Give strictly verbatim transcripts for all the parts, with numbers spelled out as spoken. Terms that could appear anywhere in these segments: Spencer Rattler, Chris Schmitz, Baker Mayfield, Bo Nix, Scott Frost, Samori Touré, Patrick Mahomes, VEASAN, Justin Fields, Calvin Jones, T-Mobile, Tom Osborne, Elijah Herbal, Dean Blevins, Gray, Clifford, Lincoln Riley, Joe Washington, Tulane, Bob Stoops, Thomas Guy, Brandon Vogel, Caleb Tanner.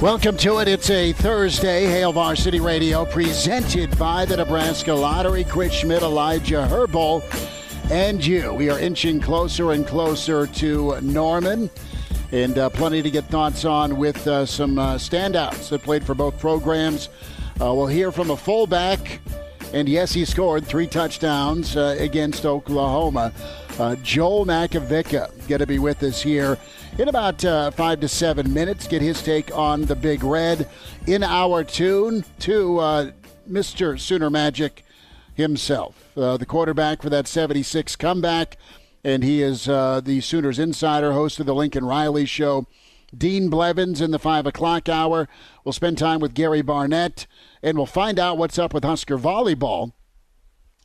Welcome to it. It's a Thursday. Hail Varsity Radio presented by the Nebraska Lottery. Chris Schmidt, Elijah Herbal, and you. We are inching closer and closer to Norman, and uh, plenty to get thoughts on with uh, some uh, standouts that played for both programs. Uh, we'll hear from a fullback, and yes, he scored three touchdowns uh, against Oklahoma. Uh, Joel Makovicka going to be with us here in about uh, five to seven minutes, get his take on the Big Red. In our tune to uh, Mister Sooner Magic himself, uh, the quarterback for that seventy-six comeback, and he is uh, the Sooners insider, host of the Lincoln Riley Show. Dean Blevins in the five o'clock hour. We'll spend time with Gary Barnett, and we'll find out what's up with Husker volleyball,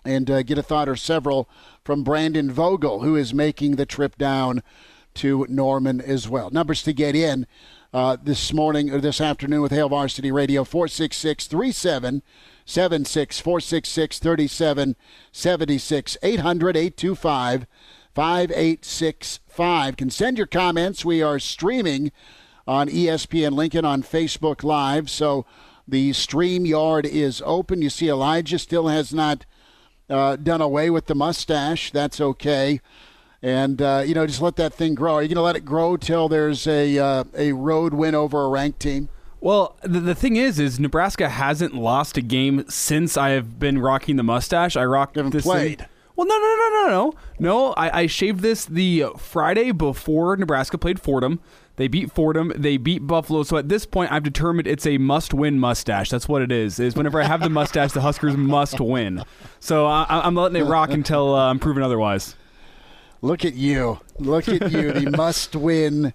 and uh, get a thought or several from Brandon Vogel, who is making the trip down to Norman as well. Numbers to get in uh, this morning or this afternoon with Hail Varsity Radio, four six six, three seven seven six, four six six, three seven seven six, eight hundred, eight two five, five eight six five. Can send your comments. We are streaming on E S P N Lincoln on Facebook Live, so the stream yard is open. You see Elijah still has not uh, done away with the mustache. That's okay. And, uh, you know, just let that thing grow. Are you going to let it grow till there's a uh, a road win over a ranked team? Well, the, the thing is, is Nebraska hasn't lost a game since I have been rocking the mustache. I rocked haven't this played. Thing. Well, no, no, no, no, no. No, I, I shaved this the Friday before Nebraska played Fordham. They beat Fordham. They beat Buffalo. So at this point, I've determined it's a must-win mustache. That's what it is. Is whenever I have the mustache, the Huskers must win. So I, I'm letting it rock until uh, I'm proven otherwise. Look at you. Look at you, the must-win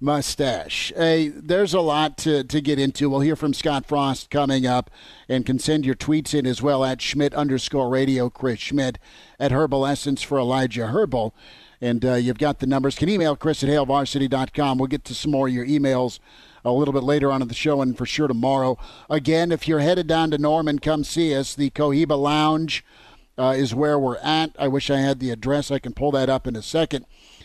mustache. Hey, there's a lot to, to get into. We'll hear from Scott Frost coming up, and can send your tweets in as well at Schmidt underscore radio, Chris Schmidt, at Herbal Essence for Elijah Herbal. And uh, you've got the numbers. Can email Chris at hail varsity dot com. We'll get to some more of your emails a little bit later on in the show, and for sure tomorrow. Again, if you're headed down to Norman, come see us. The Cohiba Lounge Uh, is where we're at. I wish I had the address. I can pull that up in a second.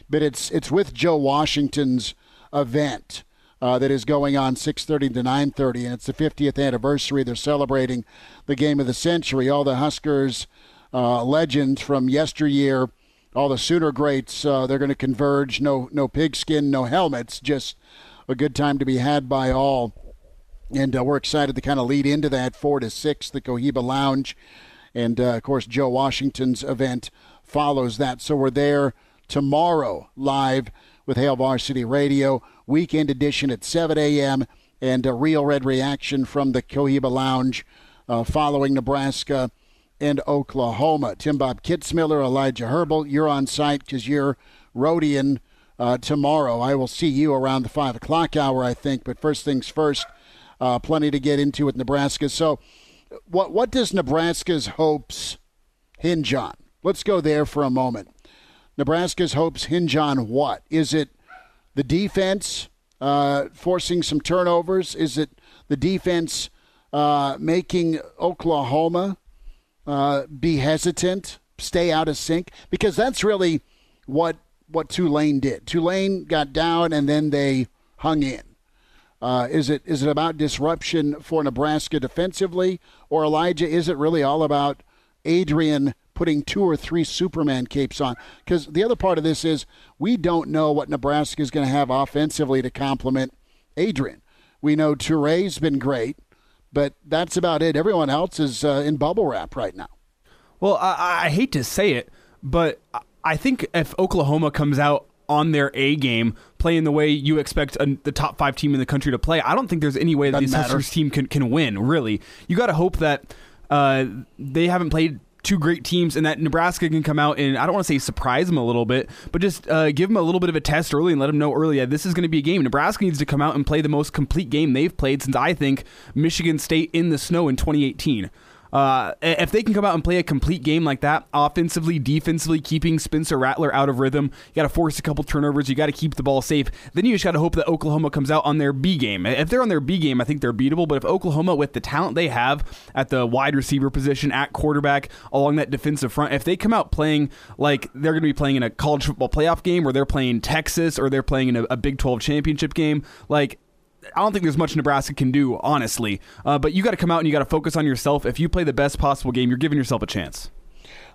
But it's it's with Joe Washington's event uh, that is going on six thirty to nine thirty, and it's the fiftieth anniversary. They're celebrating the game of the century. All the Huskers uh, legends from yesteryear, all the Sooner greats, uh, they're going to converge. No, no pigskin, no helmets, just a good time to be had by all. And uh, we're excited to kind of lead into that four to six, the Cohiba Lounge. And, uh, of course, Joe Washington's event follows that. So we're there tomorrow live with Hail Varsity Radio, weekend edition at seven a.m., and a Real Red reaction from the Cohiba Lounge uh, following Nebraska and Oklahoma. Tim Bob Kitzmiller, Elijah Herbal, you're on site because you're roadieing uh, tomorrow. I will see you around the five o'clock hour, I think. But first things first, uh, plenty to get into with Nebraska. So What what does Nebraska's hopes hinge on? Let's go there for a moment. Nebraska's hopes hinge on what? Is it the defense uh, forcing some turnovers? Is it the defense uh, making Oklahoma uh, be hesitant, stay out of sync? Because that's really what what Tulane did. Tulane got down and then they hung in. Uh, is it is it about disruption for Nebraska defensively? Or, Elijah, is it really all about Adrian putting two or three Superman capes on? Because the other part of this is we don't know what Nebraska is going to have offensively to complement Adrian. We know Touré's been great, But that's about it. Everyone else is uh, in bubble wrap right now. Well, I, I hate to say it, but I think if Oklahoma comes out on their A game, playing the way you expect a, the top five team in the country to play, I don't think there's any way that this Huskers team can, can win, really. You got to hope that uh, they haven't played two great teams and that Nebraska can come out and, I don't want to say surprise them a little bit, but just uh, give them a little bit of a test early and let them know early that this is going to be a game. Nebraska needs to come out and play the most complete game they've played since, I think, Michigan State in the snow in twenty eighteen. Uh, if they can come out and play a complete game like that, offensively, defensively, keeping Spencer Rattler out of rhythm, you got to force a couple turnovers, you got to keep the ball safe, then you just got to hope that Oklahoma comes out on their B game. If they're on their B game, I think they're beatable, but if Oklahoma, with the talent they have at the wide receiver position, at quarterback, along that defensive front, if they come out playing like they're going to be playing in a college football playoff game, or they're playing Texas, or they're playing in a, a Big twelve championship game, like, I don't think there's much Nebraska can do, honestly. Uh, but you got to come out and you got to focus on yourself. If you play the best possible game, you're giving yourself a chance.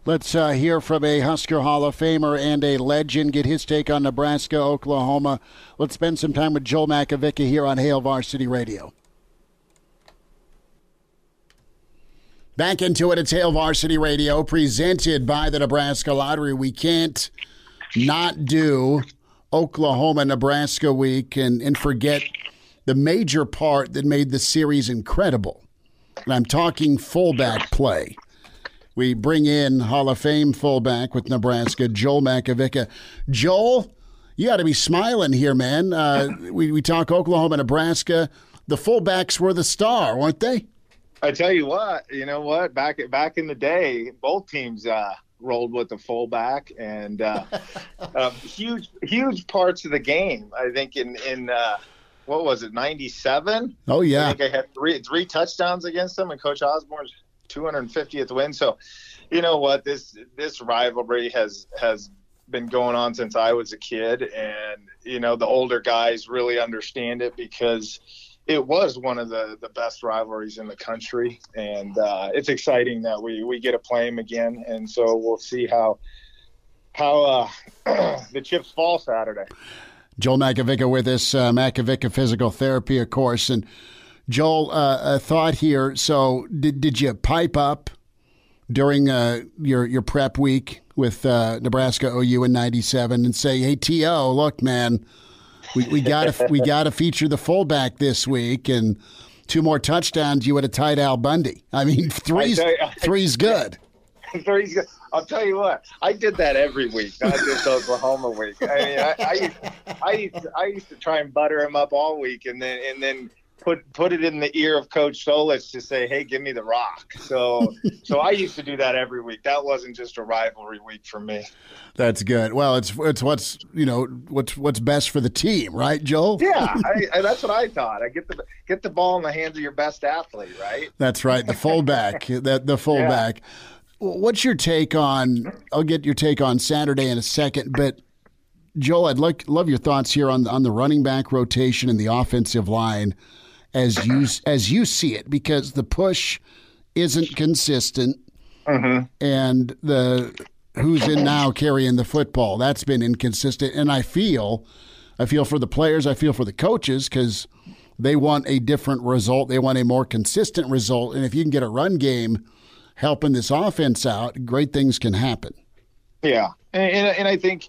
Let's uh, hear from a Husker Hall of Famer and a legend, get his take on Nebraska, Oklahoma. Let's spend some time with Joel Makovicka here on Hail Varsity Radio. Back into it, it's Hail Varsity Radio, presented by the Nebraska Lottery. We can't not do Oklahoma-Nebraska week and, and forget the major part that made the series incredible. And I'm talking fullback play. We bring in Hall of Fame fullback with Nebraska, Joel Makovicka. Joel, you got to be smiling here, man. Uh, we, we talk Oklahoma, Nebraska. The fullbacks were the star, weren't they? I tell you what, you know what? Back back in the day, both teams uh, rolled with the fullback, and uh, uh, huge huge parts of the game. I think in in. Uh, What was it, ninety-seven? Oh, yeah. I think I had three three touchdowns against them in Coach Osborne's two hundred fiftieth win. So, you know what, this this rivalry has, has been going on since I was a kid. And, you know, the older guys really understand it because it was one of the, the best rivalries in the country. And uh, it's exciting that we, we get to play them again. And so we'll see how, how uh, the chips fall Saturday. Joel Makovicka with us, uh, Makovicka Physical Therapy, of course. And Joel, uh, a thought here. So did did you pipe up during uh, your, your prep week with uh, Nebraska O U in ninety-seven and say, hey, T O, look, man, we, we got to we gotta feature the fullback this week, and two more touchdowns, you would have tied Al Bundy. I mean, three's, I you, I, three's good. Three's good. I'll tell you what, I did that every week, not just Oklahoma week. I mean, I, I, used, I, used to, I used to try and butter him up all week, and then and then put put it in the ear of Coach Solis to say, hey, give me the rock. So so I used to do that every week. That wasn't just a rivalry week for me. That's good. Well, it's it's what's you know what's what's best for the team, right, Joel? Yeah, I, I, that's what I thought. I get the get the ball in the hands of your best athlete, right? That's right. The fullback, that the fullback. Yeah. What's your take on – I'll get your take on Saturday in a second, but, Joel, I'd like, love your thoughts here on, on the running back rotation and the offensive line as you as you see it, because the push isn't consistent, mm-hmm. and the who's in now carrying the football, that's been inconsistent. And I feel I feel for the players, I feel for the coaches, because they want a different result. They want a more consistent result, and if you can get a run game – helping this offense out, great things can happen. Yeah, and and, and I think,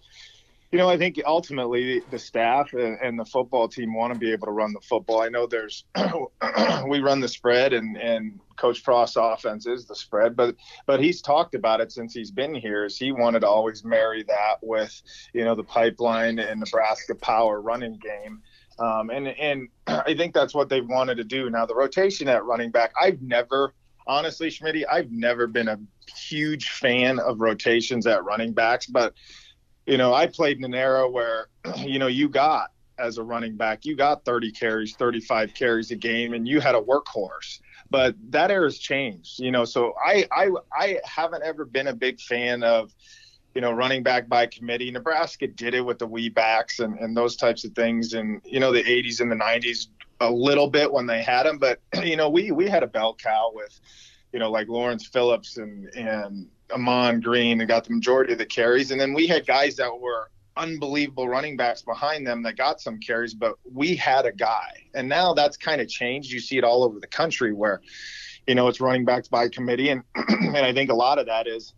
you know, I think ultimately the staff and, and the football team want to be able to run the football. I know there's we run the spread, and, and Coach Frost's offense is the spread, but but he's talked about it since he's been here. Is he wanted to always marry that with, you know, the pipeline and Nebraska power running game. Um, and and I think that's what they wanted to do. Now the rotation at running back, I've never. Honestly, Schmitty, I've never been a huge fan of rotations at running backs, but, you know, I played in an era where, you know, you got, as a running back, you got thirty carries, thirty-five carries a game, and you had a workhorse. But that era's changed, you know, so I, I, I haven't ever been a big fan of, you know, running back by committee. Nebraska did it with the wee backs and, and those types of things in, you know, the eighties and the nineties. A little bit when they had him, but you know we we had a bell cow with, you know, like Lawrence Phillips and and Ahman Green, and got the majority of the carries, and then we had guys that were unbelievable running backs behind them that got some carries, but we had a guy. And now that's kind of changed. You see it all over the country where, you know, it's running backs by committee. And and I think a lot of that is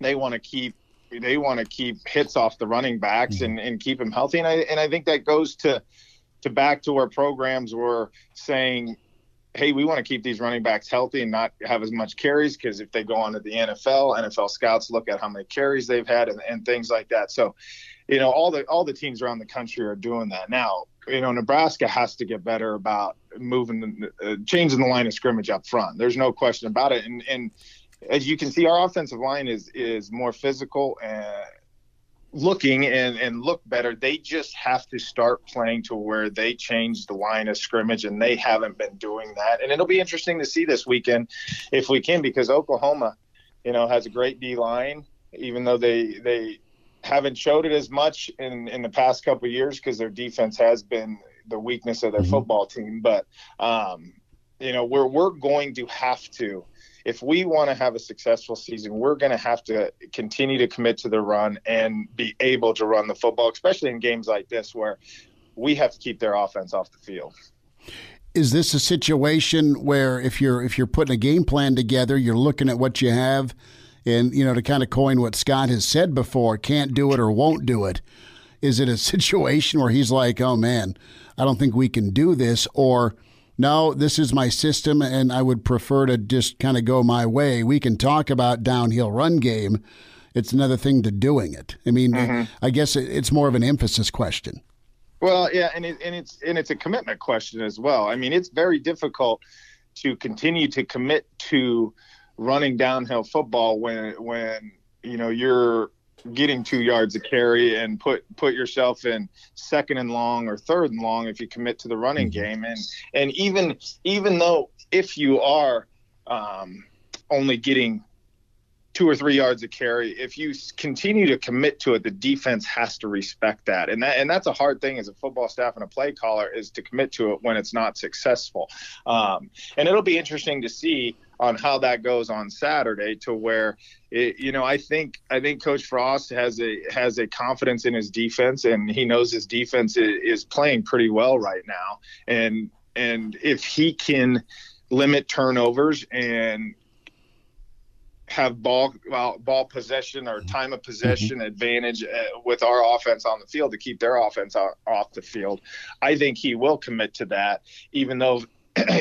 they want to keep, they want to keep hits off the running backs and, and keep them healthy. And I, and I think that goes to, to back to where programs were saying, hey, we want to keep these running backs healthy and not have as much carries, because if they go on to the N F L, N F L scouts look at how many carries they've had and, and things like that. So, you know, all the all the teams around the country are doing that now. You know, Nebraska has to get better about moving, uh, changing the line of scrimmage up front. There's no question about it. And, and as you can see, our offensive line is is more physical and looking and, and look better. They just have to start playing to where they change the line of scrimmage, and they haven't been doing that. And it'll be interesting to see this weekend if we can, because Oklahoma, you know, has a great D line, even though they they haven't showed it as much in, in the past couple of years, because their defense has been the weakness of their mm-hmm. football team. But, um, you know, we're we're going to have to, if we want to have a successful season, we're going to have to continue to commit to the run and be able to run the football, especially in games like this where we have to keep their offense off the field. Is this a situation where if you're if you're putting a game plan together, you're looking at what you have and, you know, to kind of coin what Scott has said before, can't do it or won't do it? Is it a situation where he's like, oh, man, I don't think we can do this, or – no, this is my system, and I would prefer to just kind of go my way? We can talk about downhill run game. It's another thing to doing it. I mean, mm-hmm. I guess it's more of an emphasis question. Well, yeah, and it, and it's and it's a commitment question as well. I mean, it's very difficult to continue to commit to running downhill football when when you know you're getting two yards a carry and put put yourself in second and long or third and long if you commit to the running game. And and even even though if you are um, only getting two or three yards a carry, if you continue to commit to it, the defense has to respect that. And that and that's a hard thing as a football staff and a play caller, is to commit to it when it's not successful. Um, and it'll be interesting to see on how that goes on Saturday, to where, it, you know, I think I think Coach Frost has a has a confidence in his defense, and he knows his defense is playing pretty well right now. And and if he can limit turnovers and have ball well, ball possession or time of possession mm-hmm. advantage uh, with our offense on the field to keep their offense off, off the field, I think he will commit to that, even though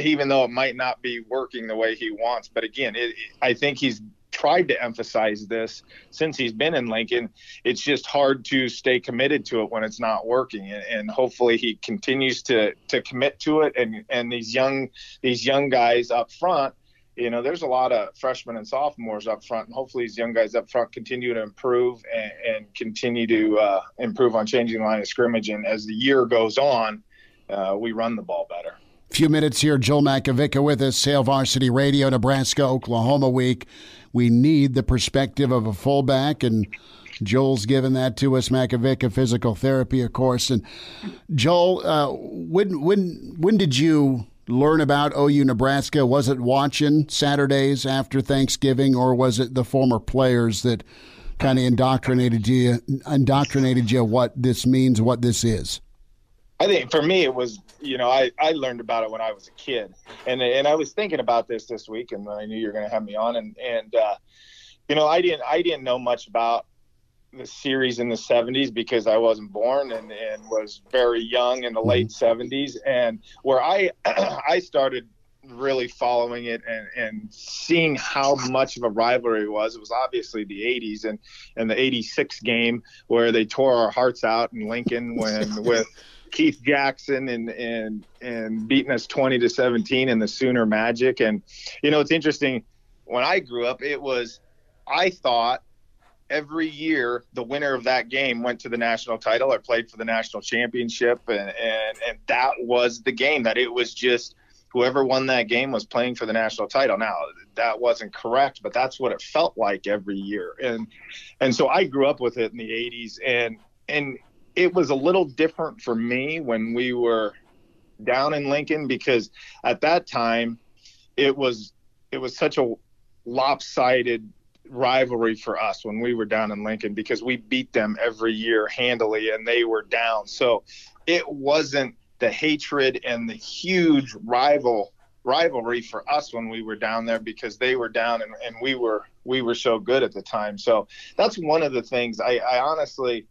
even though it might not be working the way he wants. But again, it, I think he's tried to emphasize this since he's been in Lincoln. It's just hard to stay committed to it when it's not working. And, and hopefully he continues to, to commit to it. And, and these young, these young guys up front, you know, there's a lot of freshmen and sophomores up front, and hopefully these young guys up front continue to improve and, and continue to uh, improve on changing the line of scrimmage. And as the year goes on, uh, we run the ball better. Few minutes here. Joel Makovicka with us, Sail Varsity Radio, Nebraska, Oklahoma week. We need the perspective of a fullback, and Joel's given that to us. Makovicka, physical therapy, of course. And Joel, uh, when when when did you learn about O U Nebraska? Was it watching Saturdays after Thanksgiving, or was it the former players that kind of indoctrinated you? Indoctrinated you what this means, what this is. I think for me, it was, you know, I, I learned about it when I was a kid, and and I was thinking about this this week, and I knew you were going to have me on, and and uh, you know, I didn't I didn't know much about the series in the seventies because I wasn't born and, and was very young in the late seventies, and where I I started really following it and, and seeing how much of a rivalry it was. It was obviously the eighties and, and the eighty-six game where they tore our hearts out in Lincoln when with Keith Jackson and and and beating us twenty to seventeen in the Sooner Magic. And you know, it's interesting, when I grew up, it was, I thought every year the winner of that game went to the national title or played for the national championship, and and, and that was the game, that it was just whoever won that game was playing for the national title. Now, that wasn't correct, but that's what it felt like every year. And and so I grew up with it in the eighties, and and it was a little different for me when we were down in Lincoln, because at that time it was it was such a lopsided rivalry for us when we were down in Lincoln, because we beat them every year handily and they were down. So it wasn't the hatred and the huge rival rivalry for us when we were down there, because they were down and, and we were we were so good at the time. So that's one of the things I, I honestly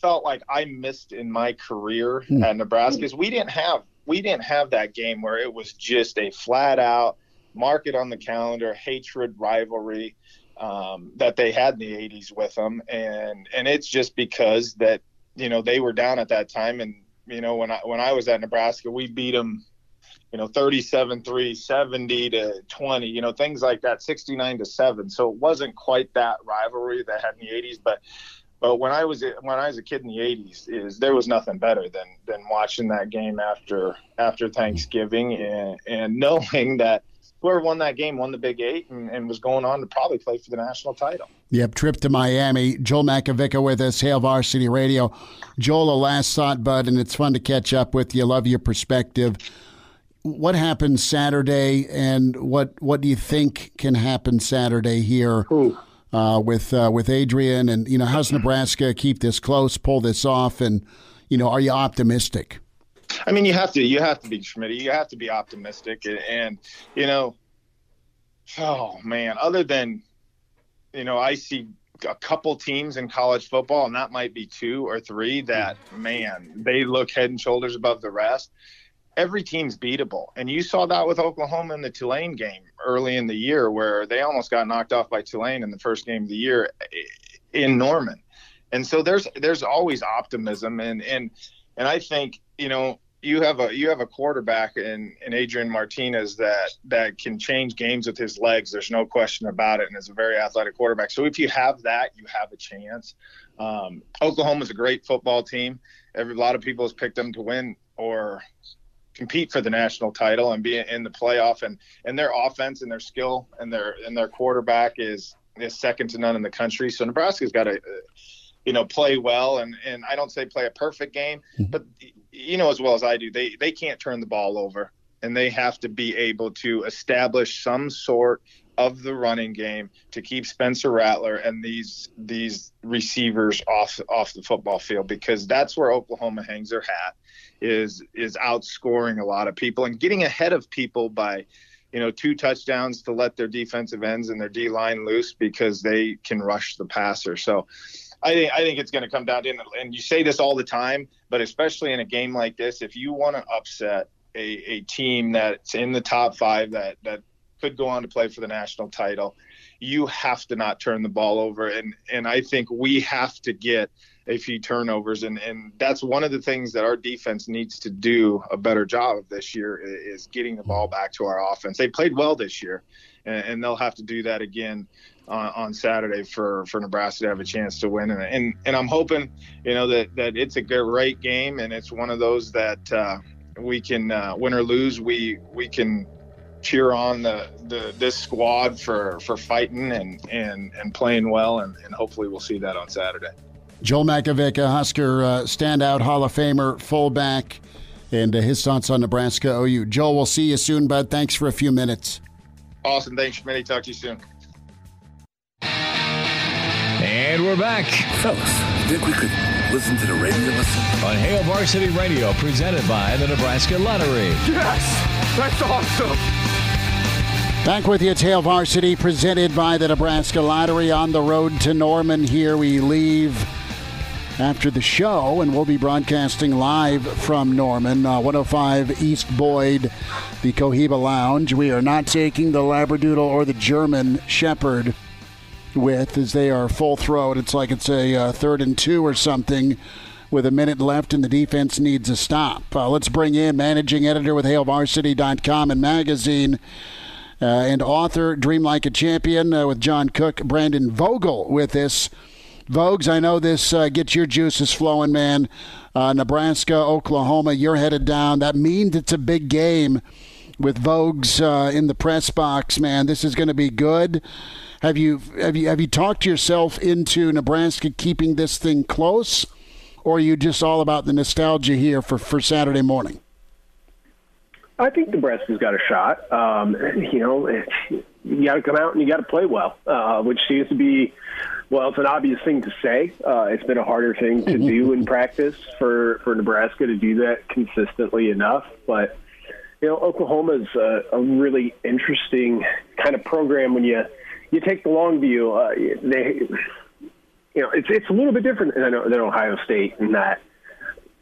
felt like I missed in my career mm. at Nebraska is we didn't have we didn't have that game where it was just a flat out mark it on the calendar, hatred, rivalry um, that they had in the eighties with them. And and it's just because that, you know, they were down at that time. And, you know, when I when I was at Nebraska, we beat them, you know, thirty-seven three, seventy to twenty, you know, things like that, sixty-nine to seven. So it wasn't quite that rivalry that had in the eighties. But but when I was when I was a kid in the eighties, is there was nothing better than than watching that game after after Thanksgiving and, and knowing that whoever won that game won the Big Eight and, and was going on to probably play for the national title. Yep, trip to Miami. Joel Makovicka with us, Hail Varsity Radio. Joel, a last thought, bud, and it's fun to catch up with you. Love your perspective. What happened Saturday, and what what do you think can happen Saturday here uh, with uh, with Adrian? And, you know, how's Nebraska keep this close, pull this off, and, you know, are you optimistic? I mean, you have to, you have to be Schmitty. You have to be optimistic. And, and, you know, oh man, other than, you know, I see a couple teams in college football, and that might be two or three that, man, they look head and shoulders above the rest. Every team's beatable. And you saw that with Oklahoma in the Tulane game early in the year, where they almost got knocked off by Tulane in the first game of the year in Norman. And so there's, there's always optimism. And, and, and I think, you know, you have a you have a quarterback in, in Adrian Martinez that that can change games with his legs. There's no question about it, and is a very athletic quarterback. So if you have that, you have a chance. Um, Oklahoma's a great football team. Every, a lot of people has picked them to win or compete for the national title and be in the playoff. And, and their offense and their skill and their and their quarterback is is second to none in the country. So Nebraska's got a, a you know, play well. And, and I don't say play a perfect game, but you know, as well as I do, they, they can't turn the ball over, and they have to be able to establish some sort of the running game to keep Spencer Rattler and these, these receivers off, off the football field, because that's where Oklahoma hangs their hat, is, is outscoring a lot of people and getting ahead of people by, you know, two touchdowns to let their defensive ends and their D line loose because they can rush the passer. So, I think I think it's going to come down to, and you say this all the time, but especially in a game like this, if you want to upset a, a team that's in the top five that, that could go on to play for the national title, you have to not turn the ball over. And, and I think we have to get a few turnovers. And, and that's one of the things that our defense needs to do a better job of this year, is getting the ball back to our offense. They played well this year, and, and they'll have to do that again on, on Saturday for, for Nebraska to have a chance to win. And, and, and I'm hoping, you know, that, that it's a great game, and it's one of those that uh, we can uh, win or lose. We, we can cheer on the, the this squad for, for fighting and, and, and playing well. And, and hopefully we'll see that on Saturday. Joel Makovicka, Husker uh, standout, Hall of Famer, fullback, and uh, his thoughts on Nebraska O U. Joel, we'll see you soon, bud. Thanks for a few minutes. Awesome. Thanks, Schmitty. Talk to you soon. And we're back. Fellas, you think we could listen to the radio listen? On Hail Varsity Radio, presented by the Nebraska Lottery. Yes! That's awesome! Back with you, it's Hail Varsity, presented by the Nebraska Lottery. On the road to Norman here. We leave after the show, and we'll be broadcasting live from Norman, uh, one oh five East Boyd, the Cohiba Lounge. We are not taking the Labradoodle or the German Shepherd with, as they are full throat. It's like it's a uh, third and two or something with a minute left, and the defense needs a stop. Uh, let's bring in managing editor with hail varsity dot com and magazine, uh, and author, Dream Like a Champion, uh, with John Cook, Brandon Vogel with us. Vogues, I know this uh, gets your juices flowing, man. Uh, Nebraska, Oklahoma, you're headed down. That means it's a big game with Vogues uh, in the press box, man. This is going to be good. Have you have you have you talked yourself into Nebraska keeping this thing close, or are you just all about the nostalgia here for, for Saturday morning? I think Nebraska's got a shot. Um, you know, it, you got to come out and you got to play well, uh, which seems to be, well, it's an obvious thing to say. Uh, it's been a harder thing to do in practice for, for Nebraska to do that consistently enough. But, you know, Oklahoma's a, a really interesting kind of program when you you take the long view. Uh, they, you know, it's it's a little bit different than, than Ohio State in that.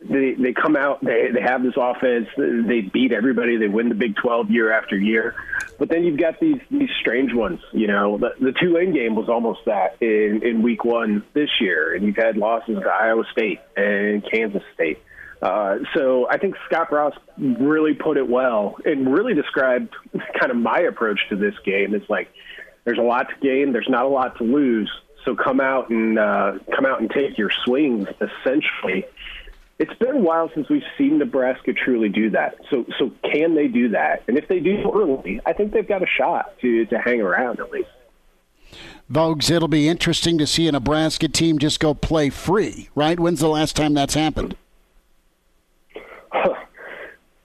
They they come out, they, they have this offense, they beat everybody, they win the Big twelve year after year. But then you've got these these strange ones, you know. The, the Tulane game was almost that in, in week one this year, and you've had losses to Iowa State and Kansas State. Uh, so I think Scott Frost really put it well and really described kind of my approach to this game. It's like there's a lot to gain, there's not a lot to lose, so come out and uh, come out and take your swings, essentially. It's been a while since we've seen Nebraska truly do that. So, so can they do that? And if they do early, I think they've got a shot to, to hang around at least. Vogues, it'll be interesting to see a Nebraska team just go play free, right? When's the last time that's happened? Huh.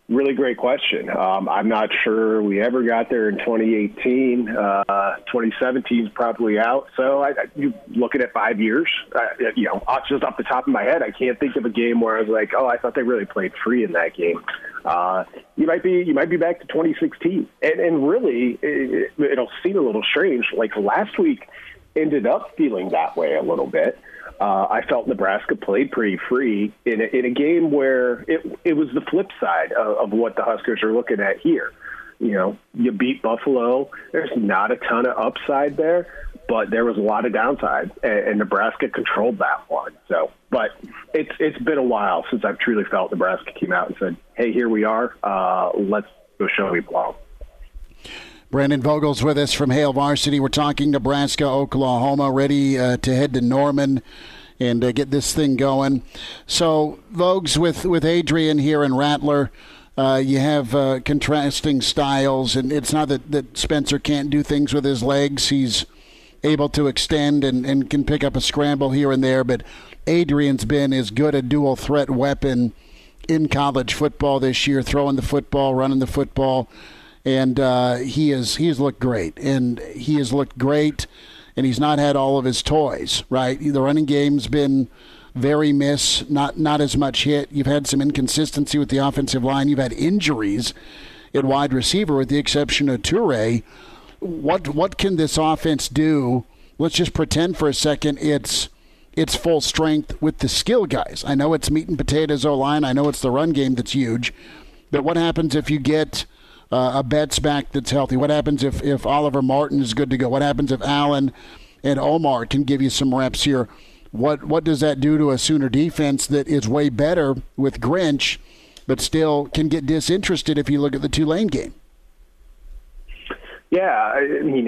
Really great question. Um, I'm not sure we ever got there in twenty eighteen. Uh, twenty seventeen is probably out. So I, I, you looking at five years, I, you know, just off the top of my head, I can't think of a game where I was like, oh, I thought they really played free in that game. Uh, you might be you might be back to twenty sixteen. And, and really, it, it'll seem a little strange. Like last week ended up feeling that way a little bit. Uh, I felt Nebraska played pretty free in a, in a game where it it was the flip side of, of what the Huskers are looking at here. You know, you beat Buffalo. There's not a ton of upside there, but there was a lot of downside, and, and Nebraska controlled that one. So, but it's it's been a while since I've truly felt Nebraska came out and said, "Hey, here we are. Uh, let's go show we belong." Brandon Vogel's with us from Hale Varsity. We're talking Nebraska, Oklahoma, ready uh, to head to Norman and uh, get this thing going. So, Vogues, with, with Adrian here and Rattler, uh, you have uh, contrasting styles, and it's not that, that Spencer can't do things with his legs. He's able to extend and, and can pick up a scramble here and there, but Adrian's been as good a dual-threat weapon in college football this year, throwing the football, running the football. And uh, he is he has looked great, and he has looked great, and he's not had all of his toys, right? The running game's been very miss, not not as much hit. You've had some inconsistency with the offensive line. You've had injuries at wide receiver, with the exception of Touré. What what can this offense do? Let's just pretend for a second it's it's full strength with the skill guys. I know it's meat and potatoes O-line. I know it's the run game that's huge. But what happens if you get – Uh, a Betts back that's healthy? What happens if, if Oliver Martin is good to go? What happens if Allen and Omar can give you some reps here? What what does that do to a Sooner defense that is way better with Grinch but still can get disinterested if you look at the Tulane game? Yeah, I mean,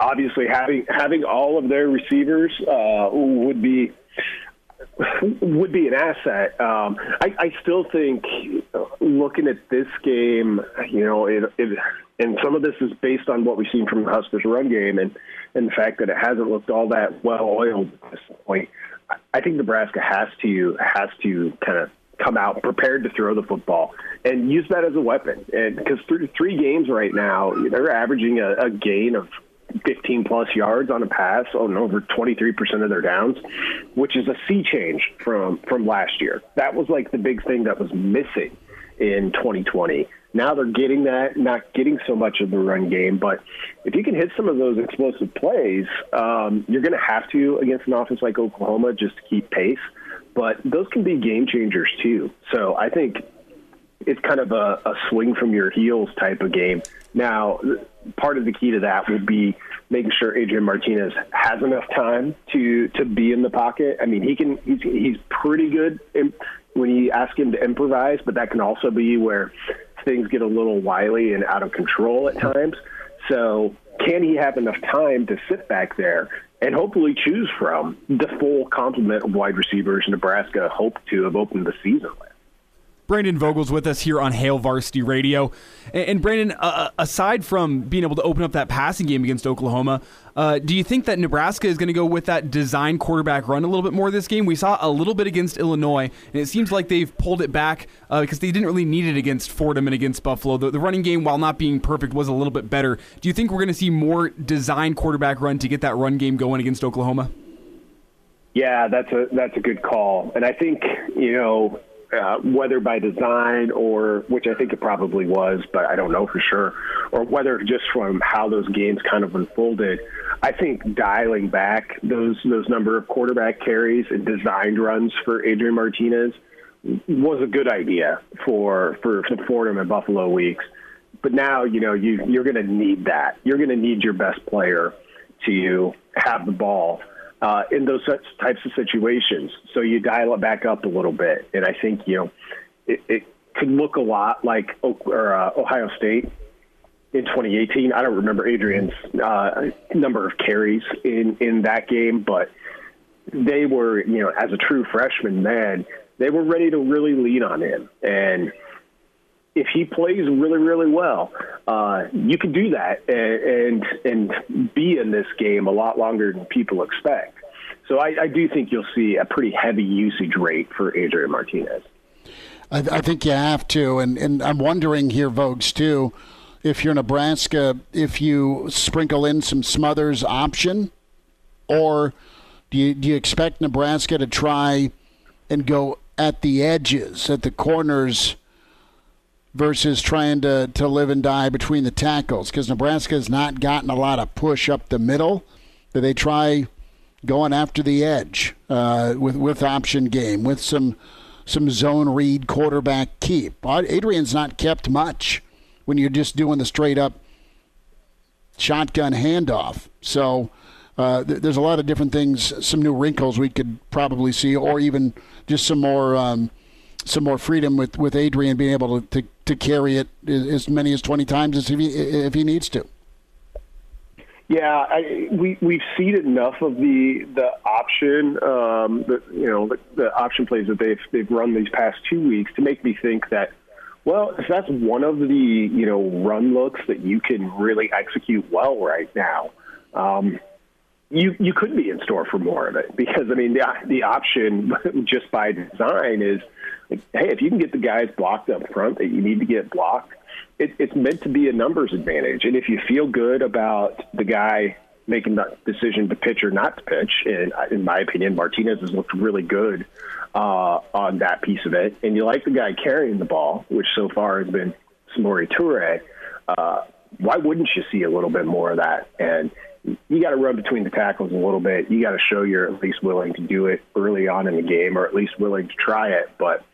obviously having having all of their receivers uh, would be – would be an asset. Um, I, I still think looking at this game, you know, it, it, and some of this is based on what we've seen from the Huskers' run game and, and the fact that it hasn't looked all that well-oiled at this point. I think Nebraska has to has to kind of come out prepared to throw the football and use that as a weapon. And because through three games right now, they're averaging a, a gain of fifteen plus yards on a pass on over twenty-three percent of their downs, which is a sea change from, from last year. That was like the big thing that was missing in twenty twenty. Now they're getting that, not getting so much of the run game, but if you can hit some of those explosive plays, um, you're going to have to against an offense like Oklahoma just to keep pace, but those can be game changers too. So I think it's kind of a, a swing from your heels type of game. Now, part of the key to that would be making sure Adrian Martinez has enough time to, to be in the pocket. I mean, he can he's, he's pretty good when you ask him to improvise, but that can also be where things get a little wily and out of control at times. So can he have enough time to sit back there and hopefully choose from the full complement of wide receivers Nebraska hoped to have opened the season with? Brandon Vogel's with us here on Hail Varsity Radio. And, and Brandon, uh, aside from being able to open up that passing game against Oklahoma, uh, do you think that Nebraska is going to go with that design quarterback run a little bit more this game? We saw a little bit against Illinois, and it seems like they've pulled it back uh, because they didn't really need it against Fordham and against Buffalo. The, the running game, while not being perfect, was a little bit better. Do you think we're going to see more design quarterback run to get that run game going against Oklahoma? Yeah, that's a that's a good call. And I think, you know, Uh, whether by design or, which I think it probably was, but I don't know for sure, or whether just from how those games kind of unfolded, I think dialing back those those number of quarterback carries and designed runs for Adrian Martinez was a good idea for for, for Fordham and Buffalo weeks. But now, you know, you, you're going to need that. You're going to need your best player to have the ball Uh, in those such types of situations. So you dial it back up a little bit. And I think, you know, it, it could look a lot like o- or, uh, Ohio State in twenty eighteen. I don't remember Adrian's uh, number of carries in, in that game, but they were, you know, as a true freshman, man, they were ready to really lean on him. And if he plays really, really well, uh, you can do that and, and and be in this game a lot longer than people expect. So I, I do think you'll see a pretty heavy usage rate for Adrian Martinez. I, I think you have to, and, and I'm wondering here, Vogues, too, if you're Nebraska, if you sprinkle in some Smothers option, or do you, do you expect Nebraska to try and go at the edges, at the corners, versus trying to, to live and die between the tackles? Because Nebraska's not gotten a lot of push up the middle. Do they try going after the edge uh, with with option game, with some some zone read quarterback keep? Adrian's not kept much when you're just doing the straight-up shotgun handoff. So uh, th- there's a lot of different things, some new wrinkles we could probably see, or even just some more um, some more freedom with, with Adrian being able to, to, to carry it as many as twenty times as if he, if he needs to. Yeah, I, we, we've seen enough of the the option, um, the, you know, the, the option plays that they've they've run these past two weeks to make me think that, well, if that's one of the, you know, run looks that you can really execute well right now, um, you you could be in store for more of it. Because, I mean, the, the option just by design is, hey, if you can get the guys blocked up front that you need to get blocked, it, it's meant to be a numbers advantage. And if you feel good about the guy making the decision to pitch or not to pitch, and in my opinion, Martinez has looked really good uh, on that piece of it, and you like the guy carrying the ball, which so far has been Samori Touré, uh, why wouldn't you see a little bit more of that? And you got to run between the tackles a little bit. You got to show you're at least willing to do it early on in the game, or at least willing to try it. But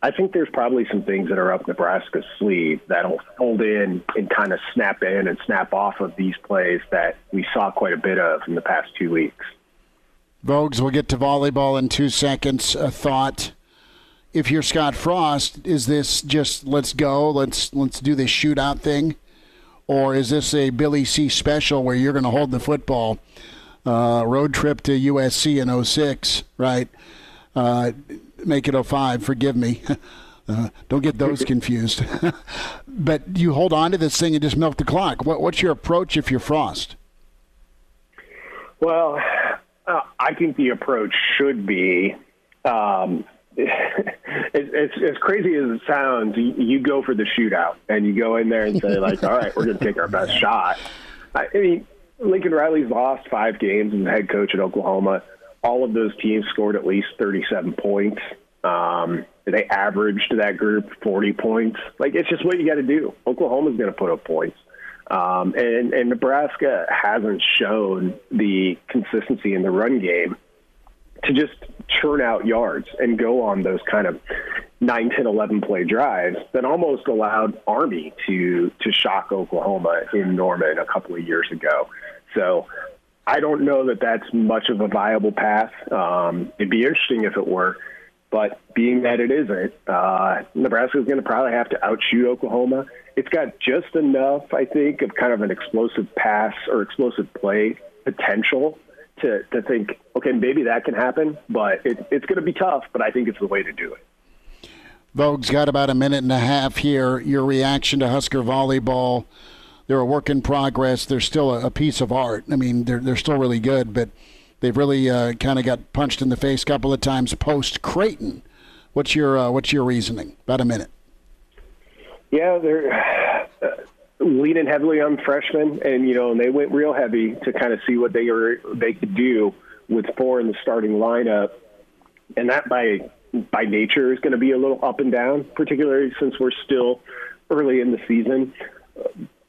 I think there's probably some things that are up Nebraska's sleeve that'll fold in and kind of snap in and snap off of these plays that we saw quite a bit of in the past two weeks. Vogues, we'll get to volleyball in two seconds. A thought, if you're Scott Frost, is this just let's go, let's let's do this shootout thing? Or is this a Billy C special where you're going to hold the football? Uh, road trip to U S C in oh six, right? Uh, make it oh five, forgive me. Uh, don't get those confused. But you hold on to this thing and just milk the clock. What, what's your approach if you're Frost? Well, uh, I think the approach should be, um, it's as crazy as it sounds, you, you go for the shootout and you go in there and say, like, all right, we're going to take our best shot. I, I mean, Lincoln Riley's lost five games as the head coach at Oklahoma. All of those teams scored at least thirty-seven points. Um, they averaged that group forty points. Like, it's just what you got to do. Oklahoma's going to put up points. Um, and, and Nebraska hasn't shown the consistency in the run game to just churn out yards and go on those kind of nine, ten, eleven play drives that almost allowed Army to, to shock Oklahoma in Norman a couple of years ago. So I don't know that that's much of a viable path. Um, it'd be interesting if it were, but being that it isn't, uh, Nebraska is going to probably have to outshoot Oklahoma. It's got just enough, I think, of kind of an explosive pass or explosive play potential to, to think, okay, maybe that can happen, but it, it's going to be tough, but I think it's the way to do it. Vogue's got about a minute and a half here. Your reaction to Husker volleyball? They're a work in progress. They're still a, a piece of art. I mean, they're they're still really good, but they've really uh, kind of got punched in the face a couple of times post Creighton. What's your uh, what's your reasoning? About a minute. Yeah, they're uh, leaning heavily on freshmen, and you know, and they went real heavy to kind of see what they were they could do with four in the starting lineup, and that by by nature is going to be a little up and down, particularly since we're still early in the season.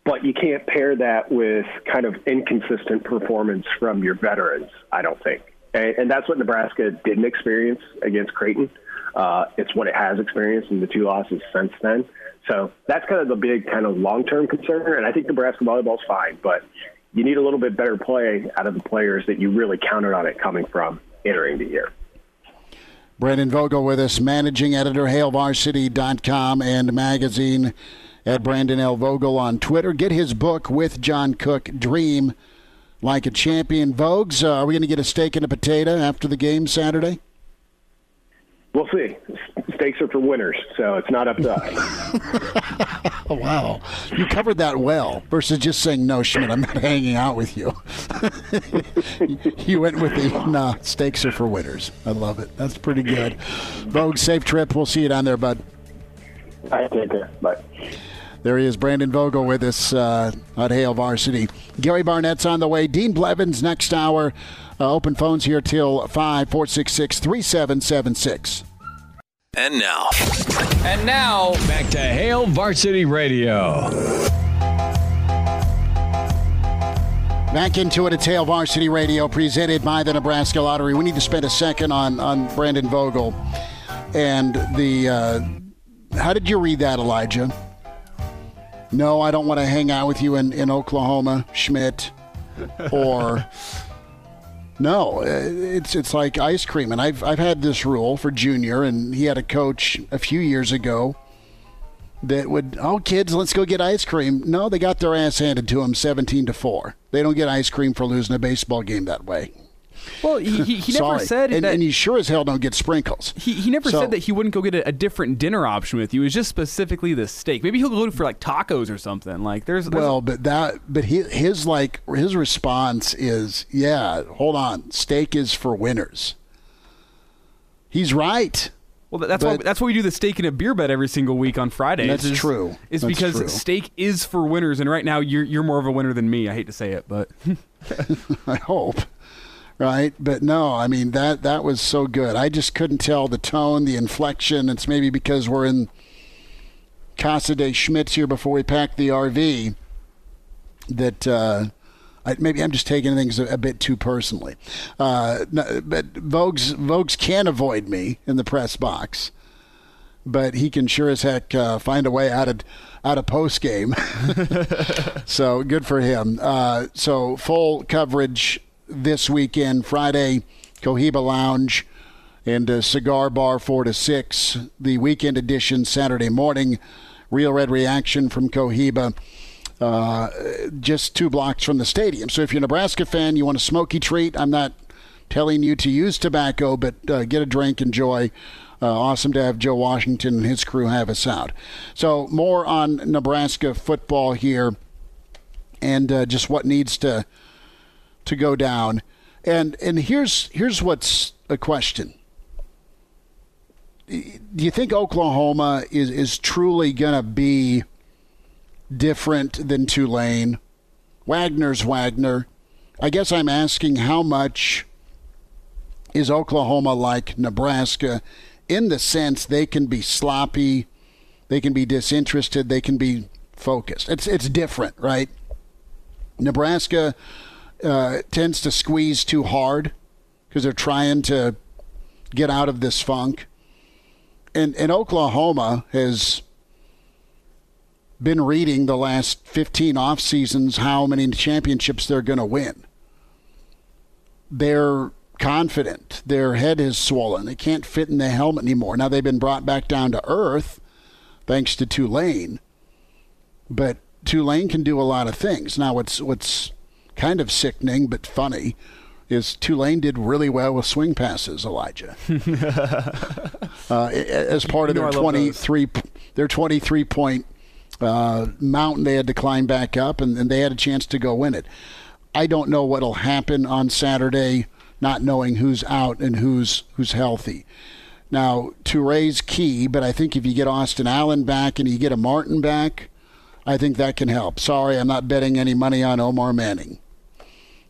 But you can't pair that with kind of inconsistent performance from your veterans, I don't think. And, and that's what Nebraska didn't experience against Creighton. Uh, it's what it has experienced in the two losses since then. So that's kind of the big kind of long-term concern. And I think Nebraska volleyball's fine, but you need a little bit better play out of the players that you really counted on it coming from entering the year. Brandon Vogel with us, managing editor, Hail Varsity dot com and magazine. At Brandon L. Vogel on Twitter. Get his book, With John Cook, Dream Like a Champion. Vogues, uh, are we going to get a steak and a potato after the game Saturday? We'll see. Steaks are for winners, so it's not up to us. Wow. You covered that well versus just saying, no, Schmidt, I'm not hanging out with you. You went with the, nah, steaks are for winners. I love it. That's pretty good. Vogues, safe trip. We'll see you down there, bud. I take care. Bye. There he is, Brandon Vogel with us uh, at Hail Varsity. Gary Barnett's on the way. Dean Blevins next hour. Uh, open phones here till five four six six three seven seven six. And now. And now, back to Hail Varsity Radio. Back into it at Hail Varsity Radio, presented by the Nebraska Lottery. We need to spend a second on, on Brandon Vogel. And the uh, how did you read that, Elijah? No, I don't want to hang out with you in, in Oklahoma, Schmidt, or no, it's it's like ice cream. And I've I've had this rule for Junior, and he had a coach a few years ago that would, oh, kids, let's go get ice cream. No, they got their ass handed to them seventeen to four. They don't get ice cream for losing a baseball game that way. Well, he, he, he never said and, that. And you sure as hell don't get sprinkles. He he never so, said that he wouldn't go get a, a different dinner option with you. It was just specifically the steak. Maybe he'll go for like tacos or something. Like there's, there's well, but that but he, his like his response is, yeah, hold on, steak is for winners. He's right. Well, that's but, why that's why we do the steak and a beer bet every single week on Fridays. That's is, true. It's that's because true. Steak is for winners, and right now you're you're more of a winner than me. I hate to say it, but I hope. Right, but no, I mean, that that was so good. I just couldn't tell the tone, the inflection. It's maybe because we're in Casa de Schmitz here before we pack the R V that uh, I, maybe I'm just taking things a, a bit too personally. Uh, no, but Vogues, Vogues can't avoid me in the press box, but he can sure as heck uh, find a way out of, out of post game. So good for him. Uh, so full coverage this weekend, Friday, Cohiba Lounge and a Cigar Bar four to six. The weekend edition Saturday morning, Real Red Reaction from Cohiba, uh, just two blocks from the stadium. So if you're a Nebraska fan, you want a smoky treat, I'm not telling you to use tobacco, but uh, get a drink, enjoy. Uh, awesome to have Joe Washington and his crew have us out. So more on Nebraska football here and uh, just what needs to to go down. And and here's here's what's a question. Do you think Oklahoma is, is truly going to be different than Tulane? Wagner's Wagner. I guess I'm asking, how much is Oklahoma like Nebraska in the sense they can be sloppy, they can be disinterested, they can be focused. It's, it's different, right? Nebraska Uh, tends to squeeze too hard because they're trying to get out of this funk. And, and Oklahoma has been reading the last fifteen off seasons how many championships they're going to win. They're confident. Their head is swollen. They can't fit in the helmet anymore. Now they've been brought back down to earth thanks to Tulane. But Tulane can do a lot of things. Now what's what's kind of sickening but funny is Tulane did really well with swing passes, Elijah. uh, as part of you know, their twenty-three, their twenty-three point uh, mountain, they had to climb back up, and, and they had a chance to go win it. I don't know what'll happen on Saturday, not knowing who's out and who's who's healthy. Now, Touré's key, but I think if you get Austin Allen back and you get a Martin back, I think that can help. Sorry, I'm not betting any money on Omar Manning.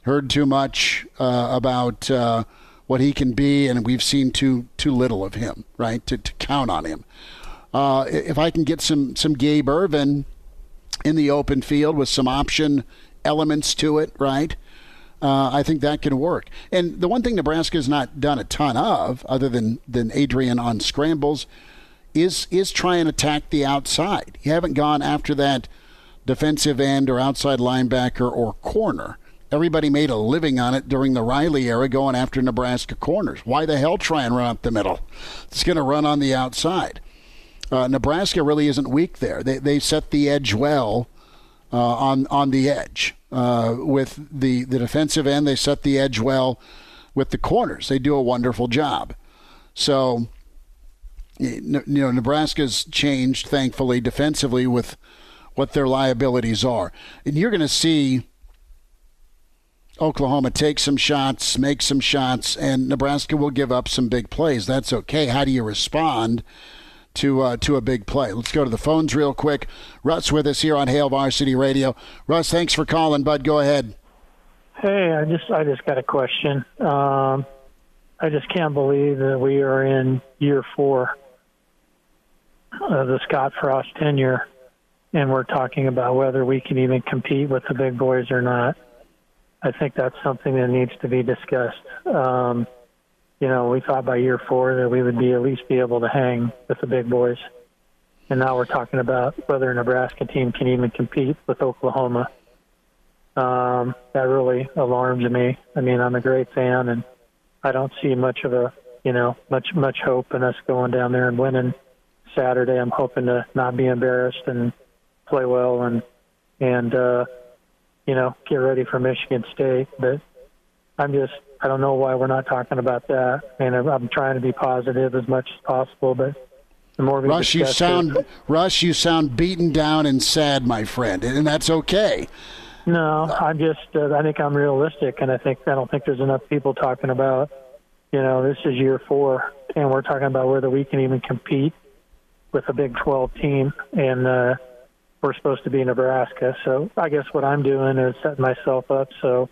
Heard too much uh, about uh, what he can be, and we've seen too too little of him, right, to, to count on him. Uh, if I can get some, some Gabe Irvin in the open field with some option elements to it, right, Uh, I think that can work. And the one thing Nebraska's not done a ton of, other than, than Adrian on scrambles, is is try and attack the outside. You haven't gone after that defensive end or outside linebacker or corner. Everybody made a living on it during the Riley era going after Nebraska corners. Why the hell try and run up the middle? It's going to run on the outside. Uh, Nebraska really isn't weak there. They they set the edge well uh, on on the edge. Uh, with the, the defensive end, they set the edge well with the corners. They do a wonderful job. So, you know, Nebraska's changed, thankfully, defensively with what their liabilities are. And you're going to see Oklahoma take some shots, make some shots, and Nebraska will give up some big plays. That's okay. How do you respond to uh, to a big play? Let's go to the phones real quick. Russ with us here on Hail Varsity Radio. Russ, thanks for calling, bud. Go ahead. Hey, I just I just got a question. Um, I just can't believe that we are in year four of the Scott Frost tenure, and we're talking about whether we can even compete with the big boys or not. I think that's something that needs to be discussed. Um, You know, we thought by year four that we would be at least be able to hang with the big boys. And now we're talking about whether a Nebraska team can even compete with Oklahoma. Um, that really alarms me. I mean, I'm a great fan, and I don't see much of a, you know, much, much hope in us going down there and winning Saturday. I'm hoping to not be embarrassed and play well and, and uh, you know, get ready for Michigan State. But I'm just... I don't know why we're not talking about that. And I'm trying to be positive as much as possible, but the more we Rush, you sound it, Rush, you sound beaten down and sad, my friend, and that's okay. No, I'm just. Uh, I think I'm realistic, and I think I don't think there's enough people talking about. You know, this is year four, and we're talking about whether we can even compete with a Big twelve team, and uh, we're supposed to be Nebraska. So I guess what I'm doing is setting myself up so.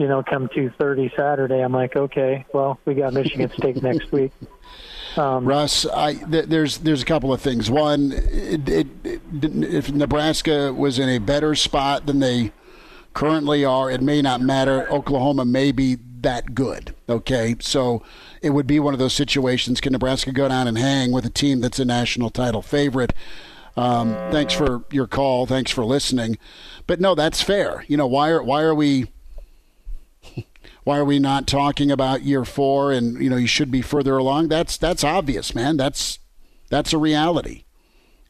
You know, come two thirty Saturday, I'm like, okay, well, we got Michigan State next week. Um, Russ, I, th- there's there's a couple of things. One, it, it, it, if Nebraska was in a better spot than they currently are, it may not matter. Oklahoma may be that good, okay? So it would be one of those situations. Can Nebraska go down and hang with a team that's a national title favorite? Um, thanks for your call. Thanks for listening. But, no, that's fair. You know, why are why are we – Why are we not talking about year four and, you know, you should be further along? That's that's obvious, man. That's that's a reality.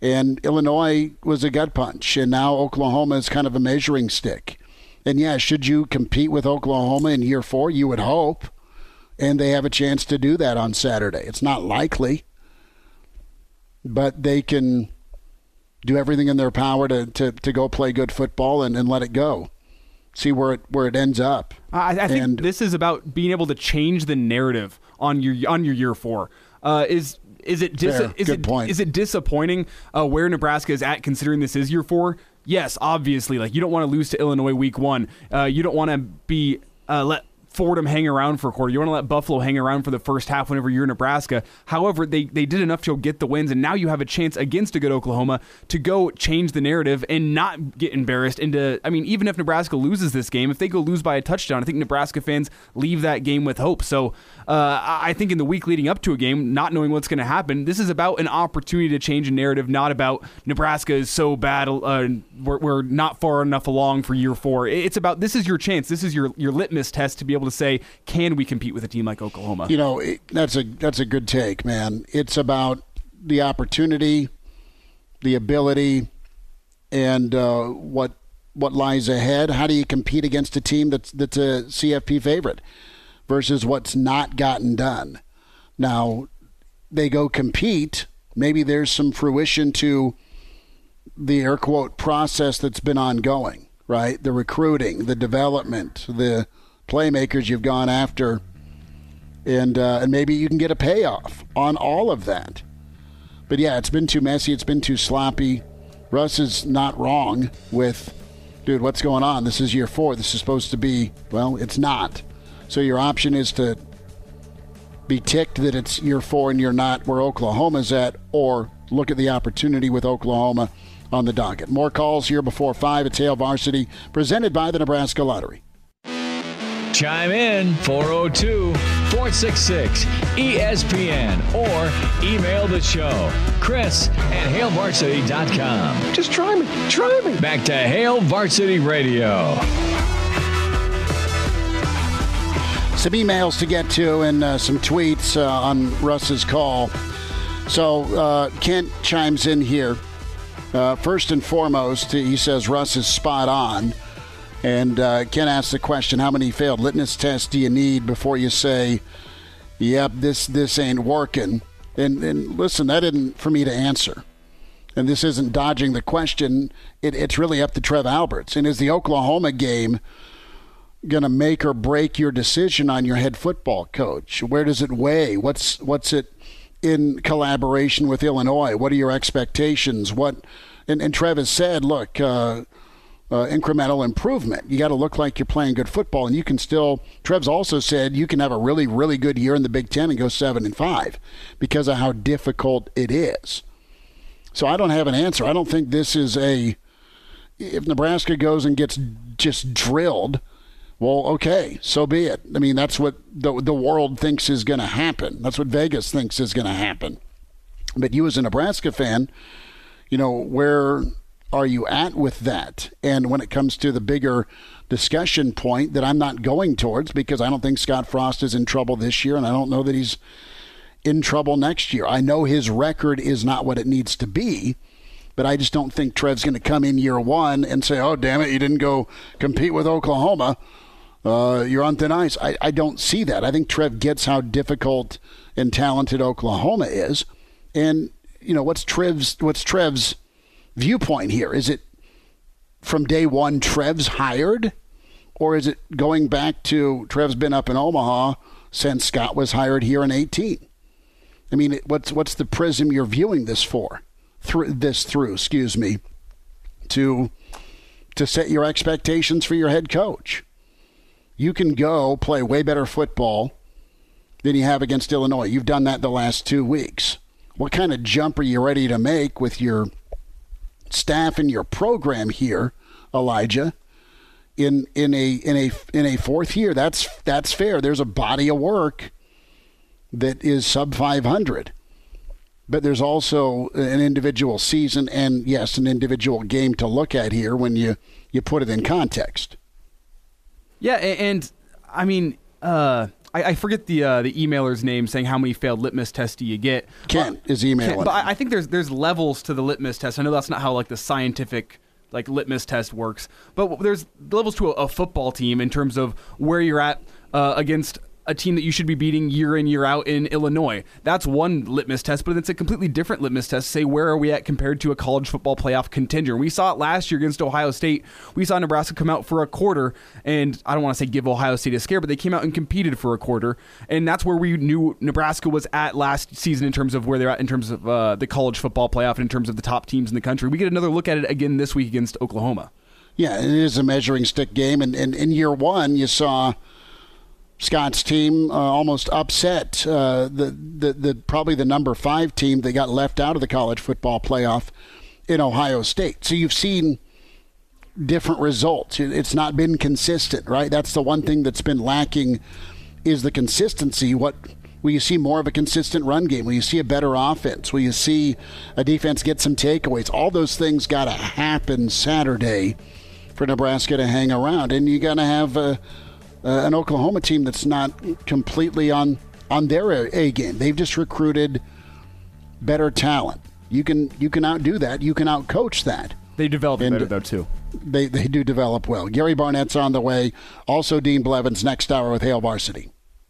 And Illinois was a gut punch, and now Oklahoma is kind of a measuring stick. And, yeah, should you compete with Oklahoma in year four? You would hope. And they have a chance to do that on Saturday. It's not likely. But they can do everything in their power to, to, to go play good football and, and let it go. See where it where it ends up. I, I think and, this is about being able to change the narrative on your on your year four. Uh, is is it dis- fair, is good it point. Is it disappointing uh, where Nebraska is at considering this is year four? Yes, obviously. Like you don't want to lose to Illinois week one. Uh, you don't want to be uh, let Fordham hang around for a quarter. You want to let Buffalo hang around for the first half whenever you're in Nebraska. However, they they did enough to get the wins, and now you have a chance against a good Oklahoma to go change the narrative and not get embarrassed into, I mean, even if Nebraska loses this game, if they go lose by a touchdown, I think Nebraska fans leave that game with hope. So uh, I think in the week leading up to a game, not knowing what's going to happen, this is about an opportunity to change a narrative, not about Nebraska is so bad, uh, we're, we're not far enough along for year four. It's about this is your chance. This is your, your litmus test to be able to say, can we compete with a team like Oklahoma? You know, it, that's a that's a good take, man. It's about the opportunity, the ability, and uh, what what lies ahead? How do you compete against a team that's that's a C F P favorite versus what's not gotten done? Now, they go compete. Maybe there's some fruition to the air quote process that's been ongoing, right? The recruiting, the development, the playmakers you've gone after. And, uh, and maybe you can get a payoff on all of that. But, yeah, it's been too messy. It's been too sloppy. Russ is not wrong with, dude, what's going on? This is year four. This is supposed to be, well, it's not. So your option is to be ticked that it's year four and you're not where Oklahoma's at, or look at the opportunity with Oklahoma on the docket. More calls here before five. It's Hail Varsity, presented by the Nebraska Lottery. Chime in four oh two, four six six, E S P N or email the show chris at hail varsity dot com. Just try me. Try me. Back to Hail Varsity Radio. Some emails to get to and uh, some tweets uh, on Russ's call. So uh, Kent chimes in here. Uh, first and foremost, he says Russ is spot on. And uh, Ken asked the question, how many failed litmus tests do you need before you say, yep, this this ain't working? And, and listen, that isn't for me to answer. And this isn't dodging the question. It, it's really up to Trev Alberts. And is the Oklahoma game going to make or break your decision on your head football coach? Where does it weigh? What's, what's it in collaboration with Illinois? What are your expectations? What? And, and Trev has said, look, uh, Uh, incremental improvement. You got to look like you're playing good football, and you can still. Trev's also said you can have a really, really good year in the Big Ten and go seven and five because of how difficult it is. So I don't have an answer. I don't think this is a. If Nebraska goes and gets just drilled, well, okay, so be it. I mean, that's what the the world thinks is going to happen. That's what Vegas thinks is going to happen. But you, as a Nebraska fan, you know where. Are you at with that? And when it comes to the bigger discussion point that I'm not going towards because I don't think Scott Frost is in trouble this year, and I don't know that he's in trouble next year. I know his record is not what it needs to be, but I just don't think Trev's going to come in year one and say, oh, damn it, you didn't go compete with Oklahoma. Uh, you're on thin ice. I, I don't see that. I think Trev gets how difficult and talented Oklahoma is. And, you know, what's Trev's what's Trev's viewpoint here? Is it from day one Trev's hired, or is it going back to Trev's been up in Omaha since Scott was hired here in eighteen? I mean, what's what's the prism you're viewing this for through this through excuse me to to set your expectations for your head coach? You can go play way better football than you have against Illinois. You've done that the last two weeks. What kind of jump are you ready to make with your staff in your program here, Elijah, in in a in a in a fourth year? That's that's fair. There's a body of work that is sub five hundred, but there's also an individual season and, yes, an individual game to look at here when you you put it in context. Yeah, and, and I mean, uh I, I forget the uh, the emailer's name saying how many failed litmus tests do you get. Kent um, is emailing. Kent, but I, I think there's there's levels to the litmus test. I know that's not how like the scientific like litmus test works, but there's levels to a, a football team in terms of where you're at uh, against a team that you should be beating year in, year out in Illinois. That's one litmus test, but it's a completely different litmus test. Say, where are we at compared to a college football playoff contender? We saw it last year against Ohio State. We saw Nebraska come out for a quarter, and I don't want to say give Ohio State a scare, but they came out and competed for a quarter, and that's where we knew Nebraska was at last season in terms of where they're at in terms of uh, the college football playoff and in terms of the top teams in the country. We get another look at it again this week against Oklahoma. Yeah, it is a measuring stick game, and in year one, you saw Scott's team uh, almost upset uh, the, the the probably the number five team that got left out of the college football playoff in Ohio State. So you've seen different results. It's not been consistent, right? That's the one thing that's been lacking is the consistency. What will you see more of a consistent run game? Will you see a better offense? Will you see a defense get some takeaways? All those things got to happen Saturday for Nebraska to hang around, and you got to have a. Uh, an Oklahoma team that's not completely on, on their A game. They've just recruited better talent. You can you can outdo that. You can outcoach that. They developed and, better though too. they, they do develop well. Gary Barnett's on the way. Also, Dean Blevins next hour with Hail Varsity.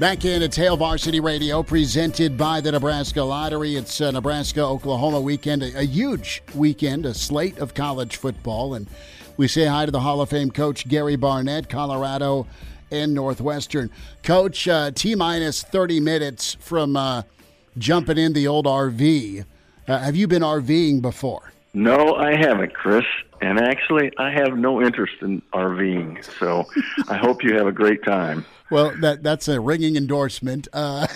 Back in, it's Hail Varsity Radio, presented by the Nebraska Lottery. It's uh, Nebraska-Oklahoma weekend, a, a huge weekend, a slate of college football. And we say hi to the Hall of Fame coach, Gary Barnett, Colorado and Northwestern. Coach, uh, T-minus thirty minutes from uh, jumping in the old R V. Uh, have you been RVing before? No, I haven't, Chris. And actually, I have no interest in RVing. So I hope you have a great time. Well, that that's a ringing endorsement. Uh,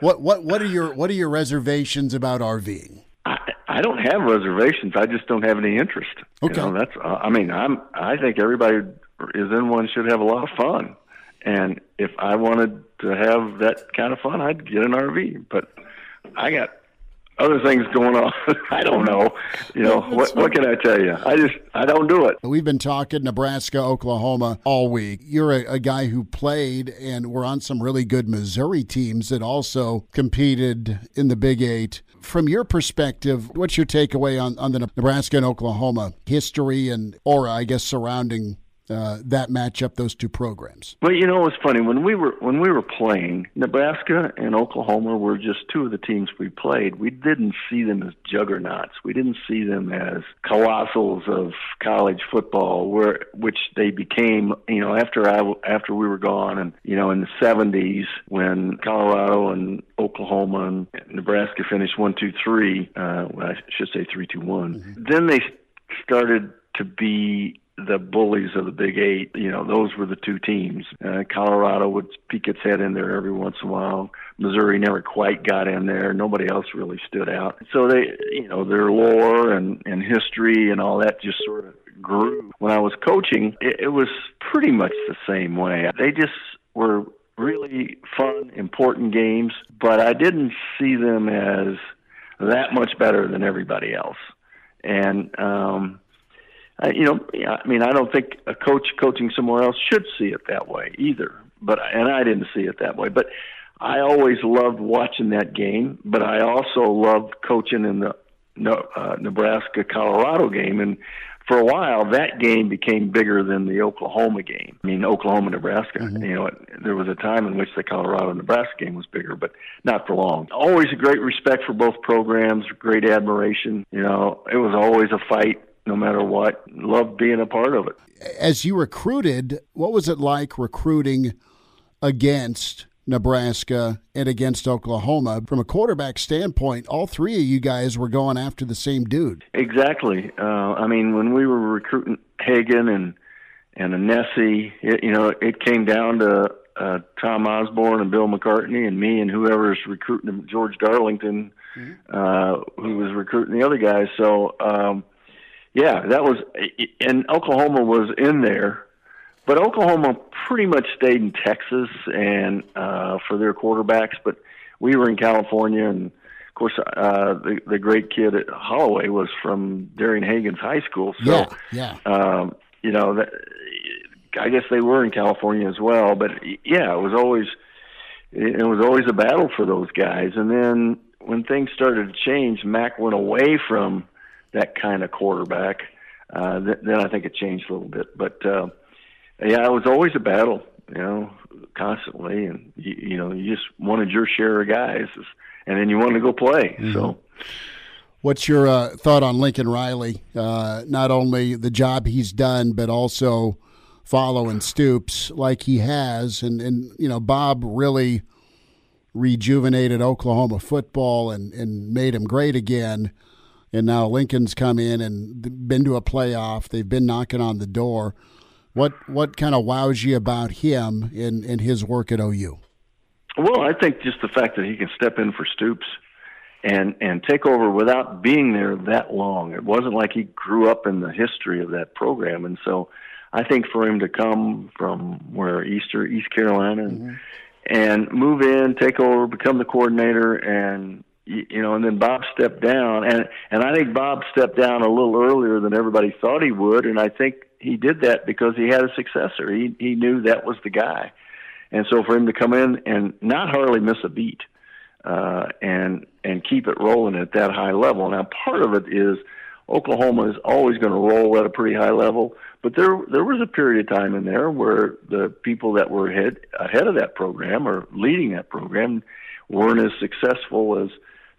what what what are your what are your reservations about RVing? I, I don't have reservations. I just don't have any interest. Okay, you know, that's. Uh, I mean, I'm. I think everybody is in one should have a lot of fun. And if I wanted to have that kind of fun, I'd get an R V. But I got other things going on. I don't know. You know, yeah, what, what can I tell you? I just, I don't do it. We've been talking Nebraska, Oklahoma all week. You're a, a guy who played and were on some really good Missouri teams that also competed in the Big Eight. From your perspective, what's your takeaway on, on the Nebraska and Oklahoma history and aura, I guess, surrounding uh, that matchup, those two programs? Well, you know, it's funny. When we were when we were playing, Nebraska and Oklahoma were just two of the teams we played. We didn't see them as juggernauts. We didn't see them as colossals of college football, where which they became, you know, after I, after we were gone, and, you know, in the seventies when Colorado and Oklahoma and Nebraska finished one two three, uh, well, I should say three two one. Mm-hmm. Then they started to be the bullies of the Big Eight. You know, those were the two teams. Uh, Colorado would peek its head in there every once in a while. Missouri never quite got in there. Nobody else really stood out. So they, you know, their lore and, and history and all that just sort of grew. When I was coaching, it, it was pretty much the same way. They just were really fun, important games, but I didn't see them as that much better than everybody else. And, um, you know, I mean, I don't think a coach coaching somewhere else should see it that way either. But and I didn't see it that way. But I always loved watching that game. But I also loved coaching in the uh, Nebraska-Colorado game. And for a while, that game became bigger than the Oklahoma game. I mean, Oklahoma-Nebraska. Mm-hmm. You know, there was a time in which the Colorado-Nebraska game was bigger, but not for long. Always a great respect for both programs, great admiration. You know, it was always a fight. No matter what, love being a part of it. As you recruited, what was it like recruiting against Nebraska and against Oklahoma? From a quarterback standpoint, all three of you guys were going after the same dude. Exactly. Uh, I mean, when we were recruiting Hagan and and Anesi, it, you know, it came down to uh, Tom Osborne and Bill McCartney and me and whoever's recruiting them, George Darlington, mm-hmm. uh, who was recruiting the other guys. So, um, yeah, that was, and Oklahoma was in there, but Oklahoma pretty much stayed in Texas and uh, for their quarterbacks. But we were in California, and of course, uh, the the great kid at Holloway was from Darian Hagan's high school. So, yeah, yeah. Um, you know, that, I guess they were in California as well. But yeah, it was always it was always a battle for those guys. And then when things started to change, Mac went away from that kind of quarterback, uh, th- then I think it changed a little bit. But, uh, yeah, it was always a battle, you know, constantly. And, you, you know, you just wanted your share of guys, and then you wanted to go play. Mm-hmm. So, what's your uh, thought on Lincoln Riley? Uh, not only the job he's done, but also following Stoops like he has. And, and you know, Bob really rejuvenated Oklahoma football and, and made him great again. And now Lincoln's come in and been to a playoff. They've been knocking on the door. What what kind of wows you about him in, in his work at O U? Well, I think just the fact that he can step in for Stoops and and take over without being there that long. It wasn't like he grew up in the history of that program. And so I think for him to come from where Easter, East Carolina, and, mm-hmm. and move in, take over, become the coordinator, and you know, and then Bob stepped down, and and I think Bob stepped down a little earlier than everybody thought he would, and I think he did that because he had a successor. He he knew that was the guy, and so for him to come in and not hardly miss a beat, uh, and and keep it rolling at that high level. Now, part of it is Oklahoma is always going to roll at a pretty high level, but there there was a period of time in there where the people that were head ahead of that program or leading that program weren't as successful as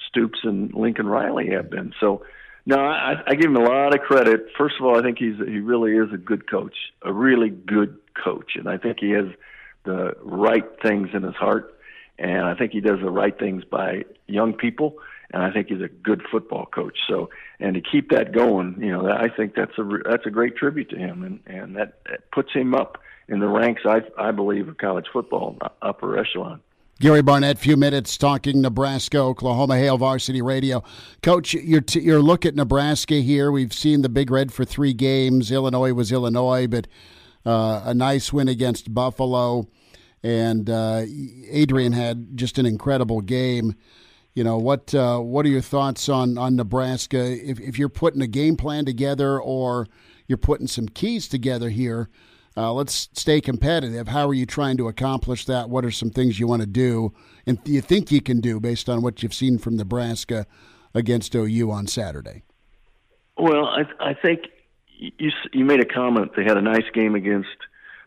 Stoops and Lincoln Riley have been. So, no, I, I give him a lot of credit. First of all, I think he's he really is a good coach, a really good coach, and I think he has the right things in his heart, and I think he does the right things by young people, and I think he's a good football coach. So, and to keep that going, you know, I think that's a that's a great tribute to him, and and that, that puts him up in the ranks, I I believe, of college football, upper echelon. Gary Barnett, few minutes talking Nebraska, Oklahoma, Hail Varsity Radio. Coach, your, t- your look at Nebraska here. We've seen the Big Red for three games. Illinois was Illinois, but uh, a nice win against Buffalo. And uh, Adrian had just an incredible game. You know, what uh, what are your thoughts on, on Nebraska? If, if you're putting a game plan together or you're putting some keys together here, Uh, let's stay competitive. How are you trying to accomplish that? What are some things you want to do and you think you can do based on what you've seen from Nebraska against O U on Saturday? Well, I, I think you, you made a comment. They had a nice game against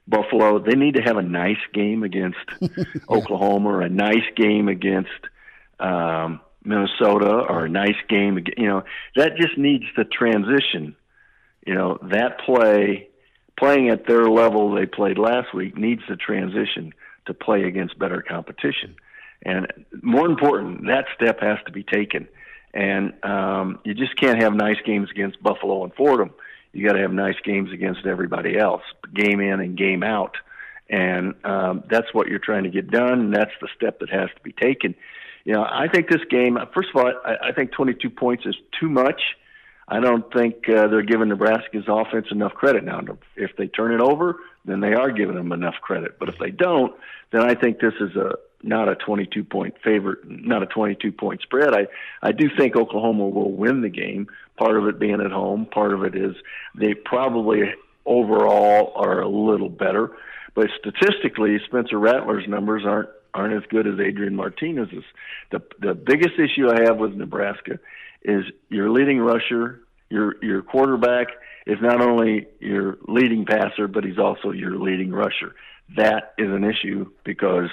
Buffalo. They need to have a nice game against yeah. Oklahoma, or a nice game against um, Minnesota, or a nice game. You know, that just needs to transition. You know, that play... playing at their level they played last week needs to transition to play against better competition. And more important, that step has to be taken. And um, you just can't have nice games against Buffalo and Fordham. You got to have nice games against everybody else, game in and game out. And um, that's what you're trying to get done, and that's the step that has to be taken. You know, I think this game, first of all, I, I think twenty-two points is too much. I don't think uh, they're giving Nebraska's offense enough credit now. If they turn it over, then they are giving them enough credit. But if they don't, then I think this is a not a twenty-two point favorite, not a twenty-two point spread. I, I do think Oklahoma will win the game, part of it being at home, part of it is they probably overall are a little better. But statistically, Spencer Rattler's numbers aren't aren't as good as Adrian Martinez's. The the biggest issue I have with Nebraska is your leading rusher, your your quarterback is not only your leading passer, but he's also your leading rusher. That is an issue, because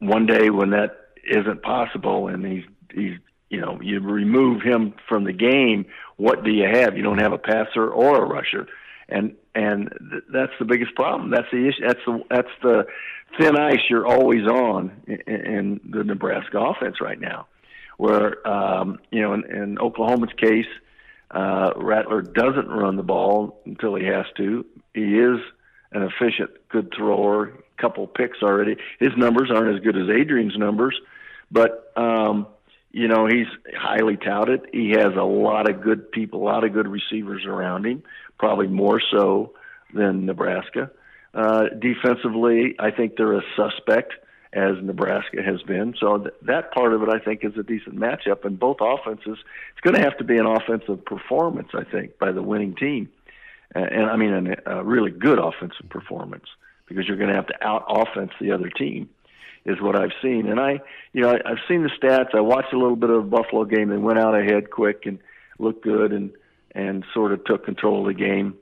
one day when that isn't possible and he's he's you know, you remove him from the game, what do you have? You don't have a passer or a rusher. And and th- that's the biggest problem. That's the issue. That's the that's the thin ice you're always on in, in the Nebraska offense right now. Where, um, you know, in, in Oklahoma's case, uh, Rattler doesn't run the ball until he has to. He is an efficient, good thrower, couple picks already. His numbers aren't as good as Adrian's numbers, but, um, you know, he's highly touted. He has a lot of good people, a lot of good receivers around him, probably more so than Nebraska. Uh, defensively, I think they're a suspect, as Nebraska has been. So th- that part of it, I think, is a decent matchup. And both offenses, it's going to have to be an offensive performance, I think, by the winning team. Uh, and, I mean, an, a really good offensive performance, because you're going to have to out-offense the other team, is what I've seen. And I, you know, I, I've seen the stats. I watched a little bit of the Buffalo game. They went out ahead quick and looked good and, and sort of took control of the game.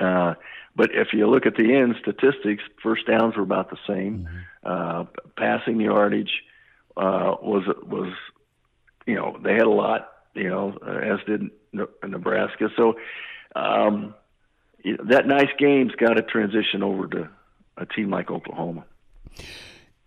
Uh, but if you look at the end statistics, first downs were about the same. Mm-hmm. Uh, passing yardage uh, was was you know they had a lot, you know, as did Nebraska. So um, you know, that nice game's got to transition over to a team like Oklahoma.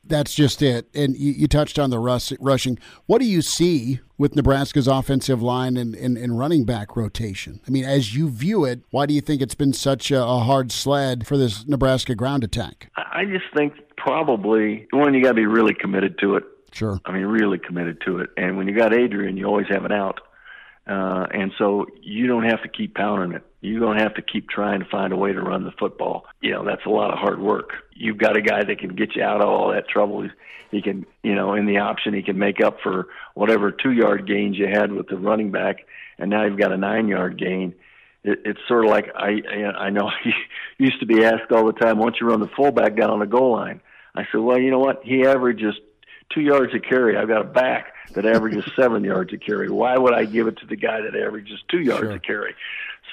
That's just it. And you, you touched on the rush, rushing. What do you see with Nebraska's offensive line and, and, and running back rotation? I mean, as you view it, why do you think it's been such a, a hard sled for this Nebraska ground attack? I just think probably, one, you got to be really committed to it. Sure. I mean, really committed to it. And when you got Adrian, you always have an out. Uh, and so you don't have to keep pounding it. You don't have to keep trying to find a way to run the football. You know, that's a lot of hard work. You've got a guy that can get you out of all that trouble. He can, you know, in the option, he can make up for whatever two-yard gains you had with the running back, and now you've got a nine-yard gain. It, it's sort of like I I know he used to be asked all the time, why don't you run the fullback down on the goal line? I said, well, you know what? He averages two yards a carry. I've got a back that averages seven yards a carry. Why would I give it to the guy that averages two yards sure. a carry?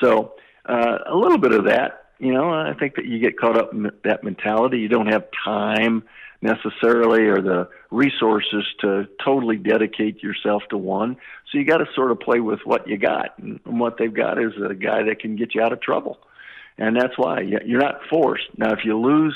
So uh, a little bit of that, you know, I think that you get caught up in that mentality. You don't have time necessarily or the resources to totally dedicate yourself to one. So you got to sort of play with what you got. And what they've got is a guy that can get you out of trouble. And that's why you're not forced. Now, if you lose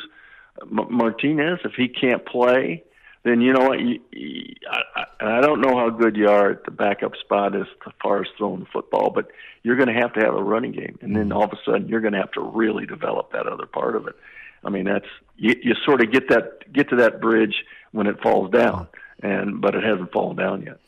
Martinez, if he can't play, then you know what? You, you, I, I, I don't know how good you are at the backup spot as far as throwing the football, but you're going to have to have a running game. And then all of a sudden, you're going to have to really develop that other part of it. I mean, that's you, you sort of get that get to that bridge when it falls down, and but it hasn't fallen down yet.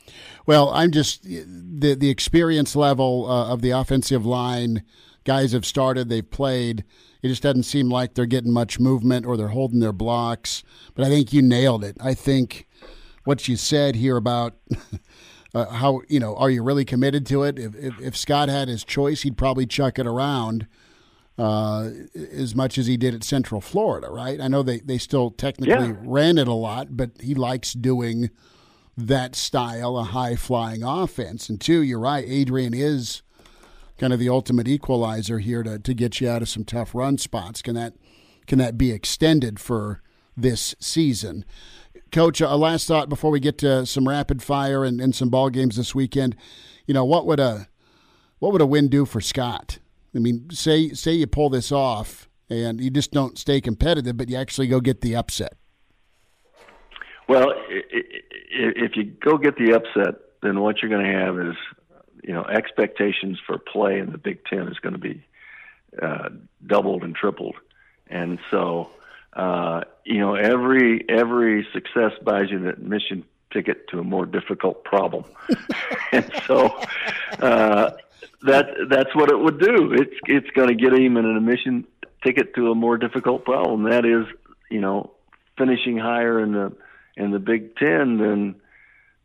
Well, I'm just the the experience level uh, of the offensive line. Guys have started, they've played. It just doesn't seem like they're getting much movement or they're holding their blocks. But I think you nailed it. I think what you said here about uh, how, you know, are you really committed to it? If, if, if Scott had his choice, he'd probably chuck it around uh, as much as he did at Central Florida, right? I know they, they still technically yeah. ran it a lot, but he likes doing that style, a high-flying offense. And two, you're right, Adrian is kind of the ultimate equalizer here to, to get you out of some tough run spots. Can that can that be extended for this season? Coach, a last thought before we get to some rapid fire and, and some ball games this weekend. You know, what would a what would a win do for Scott? I mean, say say you pull this off and you just don't stay competitive, but you actually go get the upset. Well, if you go get the upset, then what you're going to have is, you know, expectations for play in the Big Ten is going to be uh, doubled and tripled. And so, uh, you know, every every success buys you an admission ticket to a more difficult problem. And so uh, that that's what it would do. It's, it's going to get him an admission ticket to a more difficult problem. That is, you know, finishing higher in the in the Big Ten than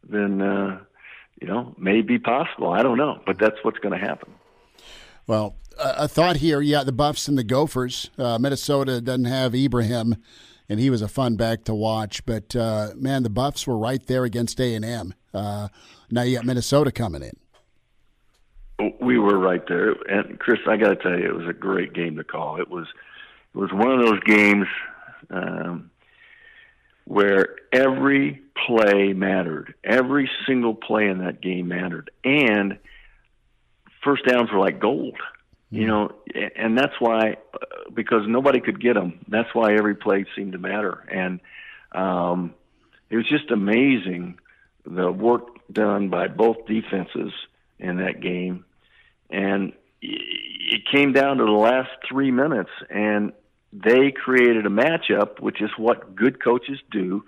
than uh, you know, may be possible. I don't know, but that's what's going to happen. Well, a thought here, yeah, the Buffs and the Gophers. Uh, Minnesota doesn't have Ibrahim, and he was a fun back to watch. But, uh, man, the Buffs were right there against A and M. Uh, now you got Minnesota coming in. We were right there. And, Chris, I got to tell you, it was a great game to call. It was, it was one of those games um, where every play mattered. Every single play in that game mattered. And first downs were like gold, you know, and that's why, because nobody could get them, that's why every play seemed to matter. And um, it was just amazing the work done by both defenses in that game. And it came down to the last three minutes, and they created a matchup, which is what good coaches do.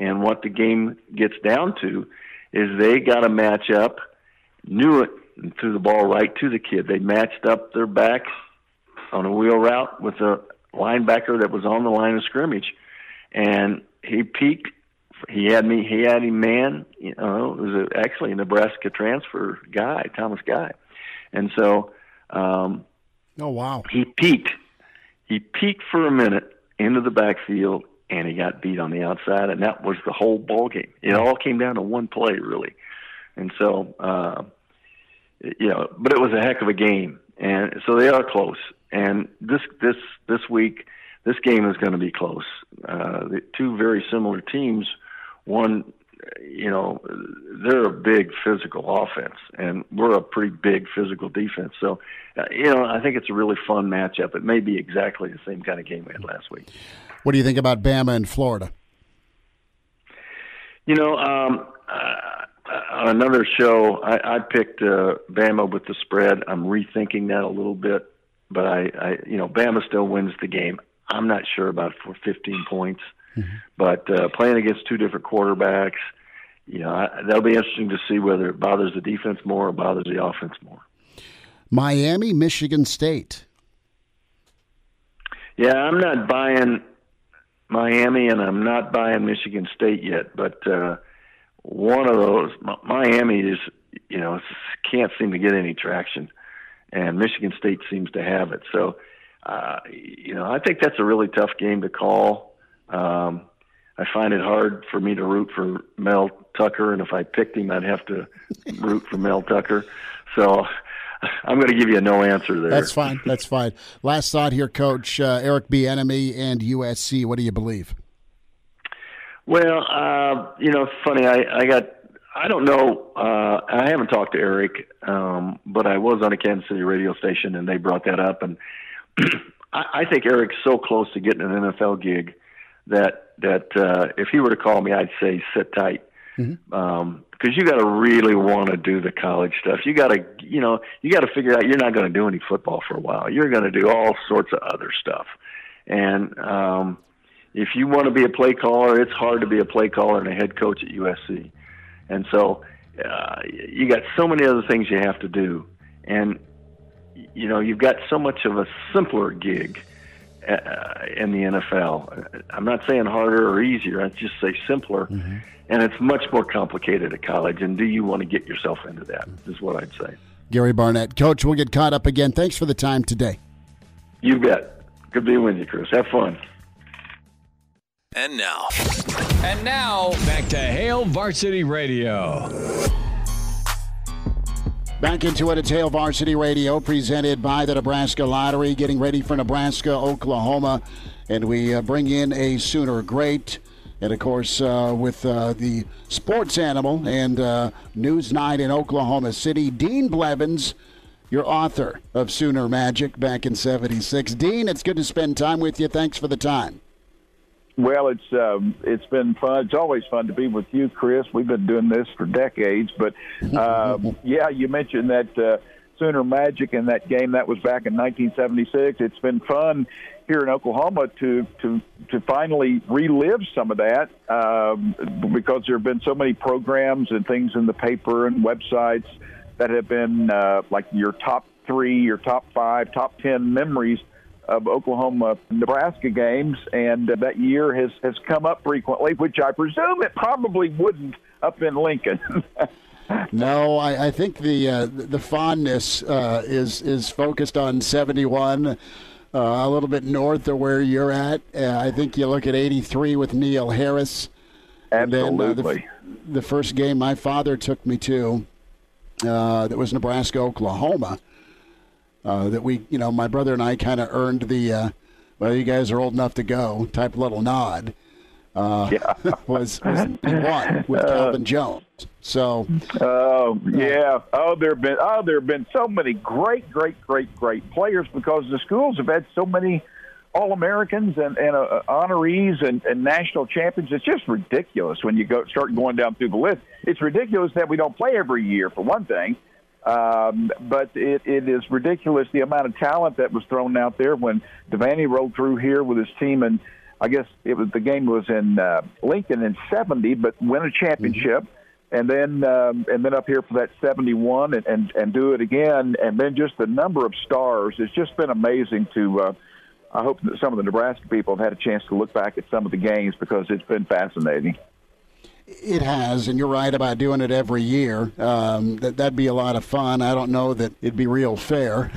And what the game gets down to is they got a match up, knew it, and threw the ball right to the kid. They matched up their back on a wheel route with a linebacker that was on the line of scrimmage, and he peaked. He had me. He had him man. You know, it was a, actually a Nebraska transfer guy, Thomas Guy, and so. Um, oh wow! He peaked. He peaked for a minute into the backfield. And he got beat on the outside, and that was the whole ball game. It all came down to one play, really. And so, uh, you know, but it was a heck of a game. And so they are close. And this this this week, this game is going to be close. Uh, the two very similar teams. One, you know, they're a big physical offense, and we're a pretty big physical defense. So, uh, you know, I think it's a really fun matchup. It may be exactly the same kind of game we had last week. What do you think about Bama and Florida? You know, um, uh, another show, I, I picked uh, Bama with the spread. I'm rethinking that a little bit, but I, I, you know, Bama still wins the game. I'm not sure about for fifteen points, mm-hmm. but uh, playing against two different quarterbacks, you know, I, that'll be interesting to see whether it bothers the defense more or bothers the offense more. Miami, Michigan State. Yeah, I'm not buying Miami, and I'm not buying Michigan State yet. But uh, one of those, Miami is, you know, can't seem to get any traction, and Michigan State seems to have it. So, uh, you know, I think that's a really tough game to call. Um, I find it hard for me to root for Mel Tucker, and if I picked him, I'd have to root for Mel Tucker. So I'm going to give you a no answer there. That's fine. That's fine. Last thought here, Coach. Uh, Eric Bieniemy and U S C, what do you believe? Well, uh, you know, it's funny. I, I got – I don't know. Uh, I haven't talked to Eric, um, but I was on a Kansas City radio station, and they brought that up. And I, I think Eric's so close to getting an N F L gig that, that uh, if he were to call me, I'd say sit tight. Mm-hmm. Um, because you got to really want to do the college stuff. You got to, you know, you got to figure out you're not going to do any football for a while. You're going to do all sorts of other stuff. And um, if you want to be a play caller, it's hard to be a play caller and a head coach at U S C. And so uh, you got so many other things you have to do. And, you know, you've got so much of a simpler gig uh, in the N F L. I'm not saying harder or easier. I just say simpler. Mm-hmm. And it's much more complicated at college. And do you want to get yourself into that is what I'd say. Gary Barnett. Coach, we'll get caught up again. Thanks for the time today. You bet. Good being with you, Chris. Have fun. And now. And now, back to Hail Varsity Radio. Back into it at Hail Varsity Radio, presented by the Nebraska Lottery. Getting ready for Nebraska, Oklahoma. And we uh, bring in a Sooner great. And, of course, uh, with uh, the sports animal and uh, News Night in Oklahoma City, Dean Blevins, your author of Sooner Magic back in seventy-six. Dean, it's good to spend time with you. Thanks for the time. Well, it's um, it's been fun. It's always fun to be with you, Chris. We've been doing this for decades. But, uh, yeah, you mentioned that uh, Sooner Magic in that game. That was back in nineteen seventy-six. It's been fun here in Oklahoma to to to finally relive some of that um, because there have been so many programs and things in the paper and websites that have been uh, like your top three, your top five, top ten memories of Oklahoma-Nebraska games, and uh, that year has, has come up frequently, which I presume it probably wouldn't up in Lincoln. No, I, I think the uh, the fondness uh, is is focused on seventy-one. Uh, a little bit north of where you're at. Uh, I think you look at eighty-three with Neil Harris. Absolutely. And then, uh, the, the first game my father took me to, uh, that was Nebraska, Oklahoma, uh, that we, you know, my brother and I kind of earned the, uh, well, you guys are old enough to go type little nod. Uh, yeah. was, was one with uh, Calvin Jones. So, oh uh, yeah, oh there have been oh there have been so many great, great, great, great players because the schools have had so many All-Americans and, and uh, honorees and, and national champions. It's just ridiculous when you go start going down through the list. It's ridiculous that we don't play every year for one thing, um, but it, it is ridiculous the amount of talent that was thrown out there when Devaney rolled through here with his team and. I guess it was the game was in uh, Lincoln in seventy, but win a championship, and then um, and then up here for that seventy-one, and, and, and do it again, and then just the number of stars. It's just been amazing to. Uh, I hope that some of the Nebraska people have had a chance to look back at some of the games because it's been fascinating. It has, and you're right about doing it every year. Um, that, that'd be a lot of fun. I don't know that it'd be real fair.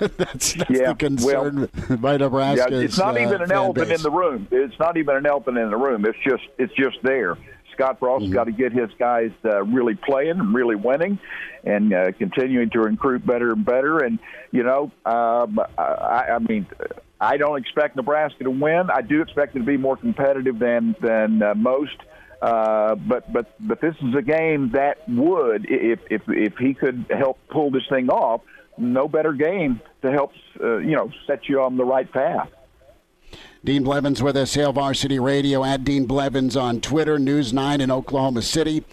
that's that's yeah, the concern well, by Nebraska's yeah, It's not uh, even an elephant base. in the room. It's not even an elephant in the room. It's just it's just there. Scott Frost's mm-hmm. got to get his guys uh, really playing and really winning and uh, continuing to recruit better and better. And, you know, um, I, I mean – I don't expect Nebraska to win. I do expect it to be more competitive than than uh, most. Uh, but but but this is a game that would, if if if he could help pull this thing off, no better game to help uh, you know set you on the right path. Dean Blevins with us, Hail Varsity Radio, at Dean Blevins on Twitter, News nine in Oklahoma City,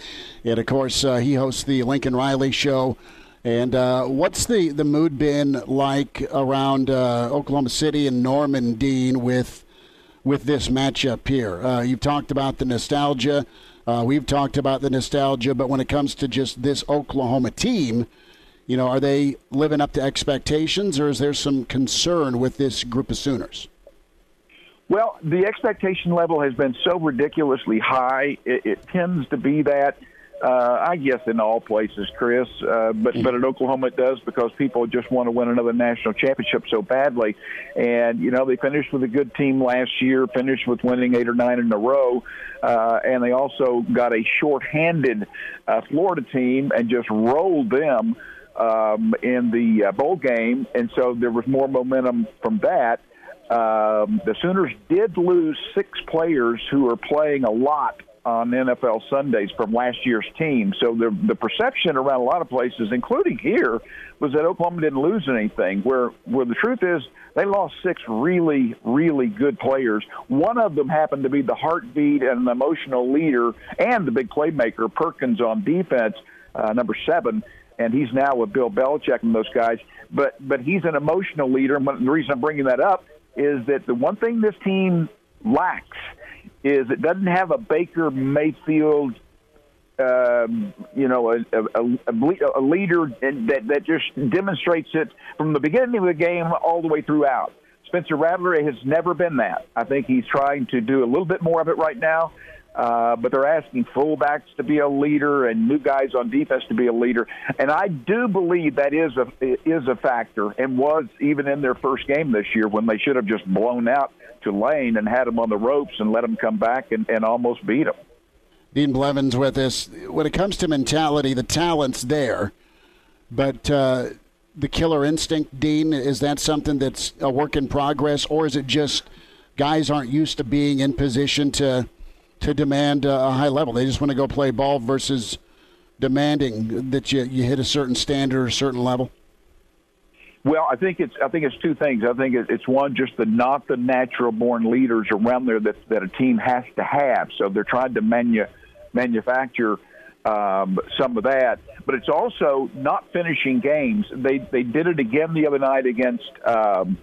and of course uh, he hosts the Lincoln Riley Show. And uh, what's the, the mood been like around uh, Oklahoma City and Norman, Dean, with with this matchup here? Uh, you've talked about the nostalgia Uh, we've talked about the nostalgia, but when it comes to just this Oklahoma team, you know, are they living up to expectations, or is there some concern with this group of Sooners? Well, the expectation level has been so ridiculously high. It, it tends to be that, uh, I guess, in all places, Chris. Uh, but, but at Oklahoma it does, because people just want to win another national championship so badly. And, you know, they finished with a good team last year, finished with winning eight or nine in a row. Uh, and they also got a shorthanded uh, Florida team and just rolled them um, in the uh, bowl game. And so there was more momentum from that. Um, the Sooners did lose six players who are playing a lot on N F L Sundays from last year's team. So the, the perception around a lot of places, including here, was that Oklahoma didn't lose anything, where, where the truth is they lost six really, really good players. One of them happened to be the heartbeat and an emotional leader and the big playmaker, Perkins, on defense, uh, number seven. And he's now with Bill Belichick and those guys. But, but he's an emotional leader, and the reason I'm bringing that up is that the one thing this team lacks is it doesn't have a Baker Mayfield, um, you know, a, a, a, a leader that, that just demonstrates it from the beginning of the game all the way throughout. Spencer Rattler has never been that. I think he's trying to do a little bit more of it right now, uh, but they're asking fullbacks to be a leader and new guys on defense to be a leader. And I do believe that is a, is a factor, and was even in their first game this year when they should have just blown out Tulane and had them on the ropes and let them come back and, and almost beat them. Dean Blevins with us. When it comes to mentality, the talent's there, but uh, the killer instinct, Dean, is that something that's a work in progress, or is it just guys aren't used to being in position to to demand a high level? They just want to go play ball versus demanding that you, you hit a certain standard or a certain level? Well, I think it's I think it's two things. I think it's one, just the not the natural born leaders around there that that a team has to have. So they're trying to manu- manufacture um, some of that, but it's also not finishing games. They they did it again the other night against um,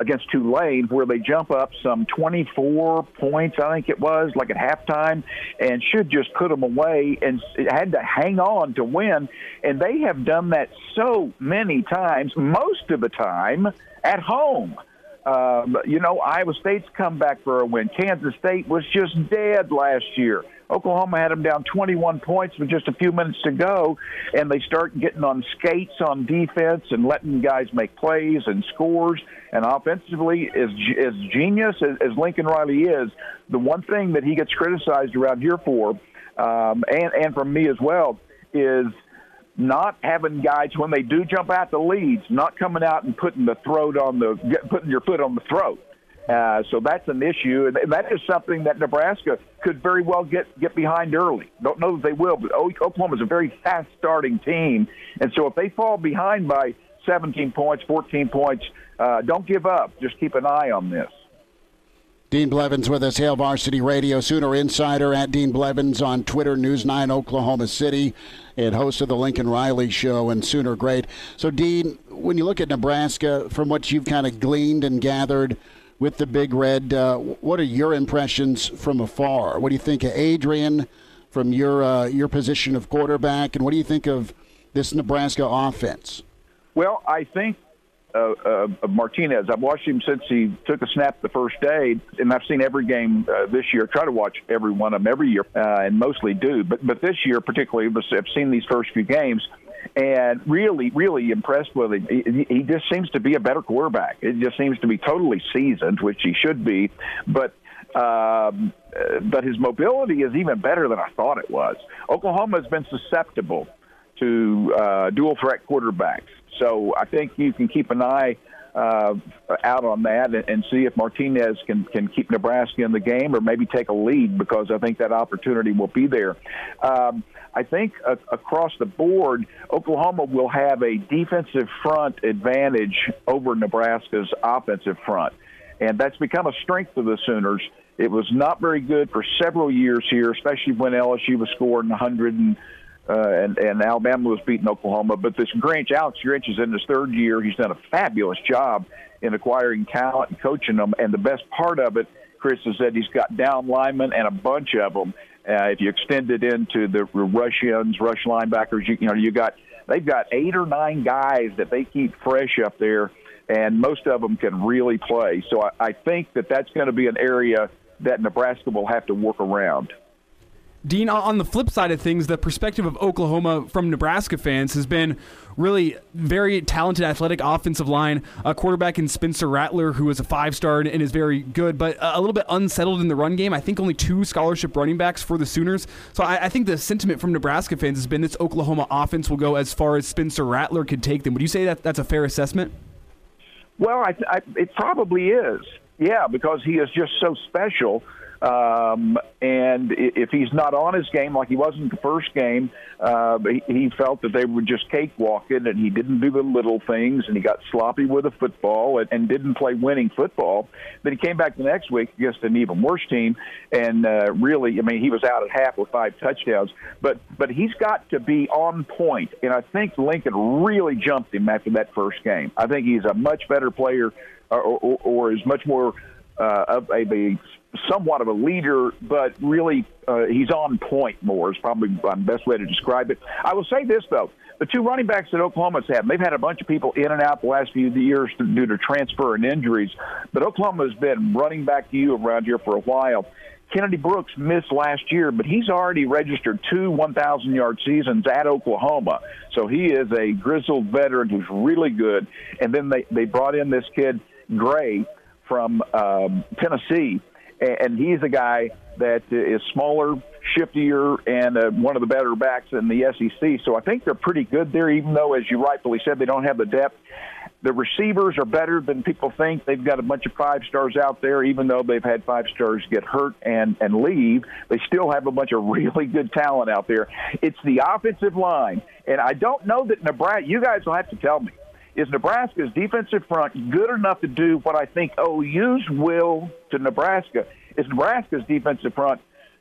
against Tulane, where they jump up some twenty-four points, I think it was, like at halftime, and should just put them away and had to hang on to win. And they have done that so many times, most of the time at home. Um, you know, Iowa State's come back for a win. Kansas State was just dead last year. Oklahoma had them down twenty-one points with just a few minutes to go, and they start getting on skates on defense and letting guys make plays and scores. And offensively, as, as genius as, as Lincoln Riley is, the one thing that he gets criticized around here for, um, and, and from me as well, is not having guys, when they do jump out the leads, not coming out and putting the throat on the putting your foot on the throat. Uh, so that's an issue, and that is something that Nebraska could very well get, get behind early. Don't know that they will, but Oklahoma's a very fast-starting team, and so if they fall behind by seventeen points, fourteen points, uh, don't give up. Just keep an eye on this. Dean Blevins with us, Hail Varsity Radio, Sooner Insider, at Dean Blevins on Twitter, News nine Oklahoma City, and host of the Lincoln Riley Show and Sooner Great. So, Dean, when you look at Nebraska, from what you've kind of gleaned and gathered with the Big Red, uh, what are your impressions from afar? What do you think of Adrian from your uh, your position of quarterback, and what do you think of this Nebraska offense? Well, I think uh, uh, Martinez, I've watched him since he took a snap the first day, and I've seen every game uh, this year. I try to watch every one of them every year, uh, and mostly do. But, but this year particularly, I've seen these first few games, and really, really impressed with him. He, he just seems to be a better quarterback. It just seems to be totally seasoned, which he should be. But um, but his mobility is even better than I thought it was. Oklahoma has been susceptible to uh, dual-threat quarterbacks. So I think you can keep an eye uh, out on that and, and see if Martinez can, can keep Nebraska in the game or maybe take a lead, because I think that opportunity will be there. Um, I think uh, across the board, Oklahoma will have a defensive front advantage over Nebraska's offensive front, and that's become a strength of the Sooners. It was not very good for several years here, especially when L S U was scoring one hundred and, uh, and, and Alabama was beating Oklahoma. But this Grinch, Alex Grinch, is in his third year. He's done a fabulous job in acquiring talent and coaching them, and the best part of it, Chris has said he's got down linemen and a bunch of them. Uh, if you extend it into the rush-ins, rush linebackers, you, you know, you got they've got eight or nine guys that they keep fresh up there, and most of them can really play. So I, I think that that's going to be an area that Nebraska will have to work around. Dean, on the flip side of things, the perspective of Oklahoma from Nebraska fans has been really very talented, athletic offensive line, a quarterback in Spencer Rattler, who is a five-star and is very good, but a little bit unsettled in the run game. I think only two scholarship running backs for the Sooners. So I, I think the sentiment from Nebraska fans has been this Oklahoma offense will go as far as Spencer Rattler could take them. Would you say that that's a fair assessment? Well, I, I, it probably is, yeah, because he is just so special. Um, and if he's not on his game, like he wasn't the first game, uh, he, he felt that they were just cakewalking, and he didn't do the little things, and he got sloppy with the football and, and didn't play winning football. Then he came back the next week against an even worse team, and uh, really, I mean, he was out at half with five touchdowns. But but he's got to be on point, and I think Lincoln really jumped him after that first game. I think he's a much better player, or, or, or is much more uh, of a, a somewhat of a leader, but really uh, he's on point more is probably my best way to describe it. I will say this, though. The two running backs that Oklahoma's had, they've had a bunch of people in and out the last few years due to transfer and injuries, but Oklahoma's been running back to you around here for a while. Kennedy Brooks missed last year, but he's already registered two one thousand yard seasons at Oklahoma. So he is a grizzled veteran who's really good. And then they, they brought in this kid, Gray, from um, Tennessee, and he's a guy that is smaller, shiftier, and uh, one of the better backs in the S E C. So I think they're pretty good there, even though, as you rightfully said, they don't have the depth. The receivers are better than people think. They've got a bunch of five-stars out there, even though they've had five-stars get hurt and, and leave. They still have a bunch of really good talent out there. It's the offensive line. And I don't know that Nebraska – you guys will have to tell me. Is Nebraska's defensive front good enough to do what I think O U's will to Nebraska? Is Nebraska's defensive front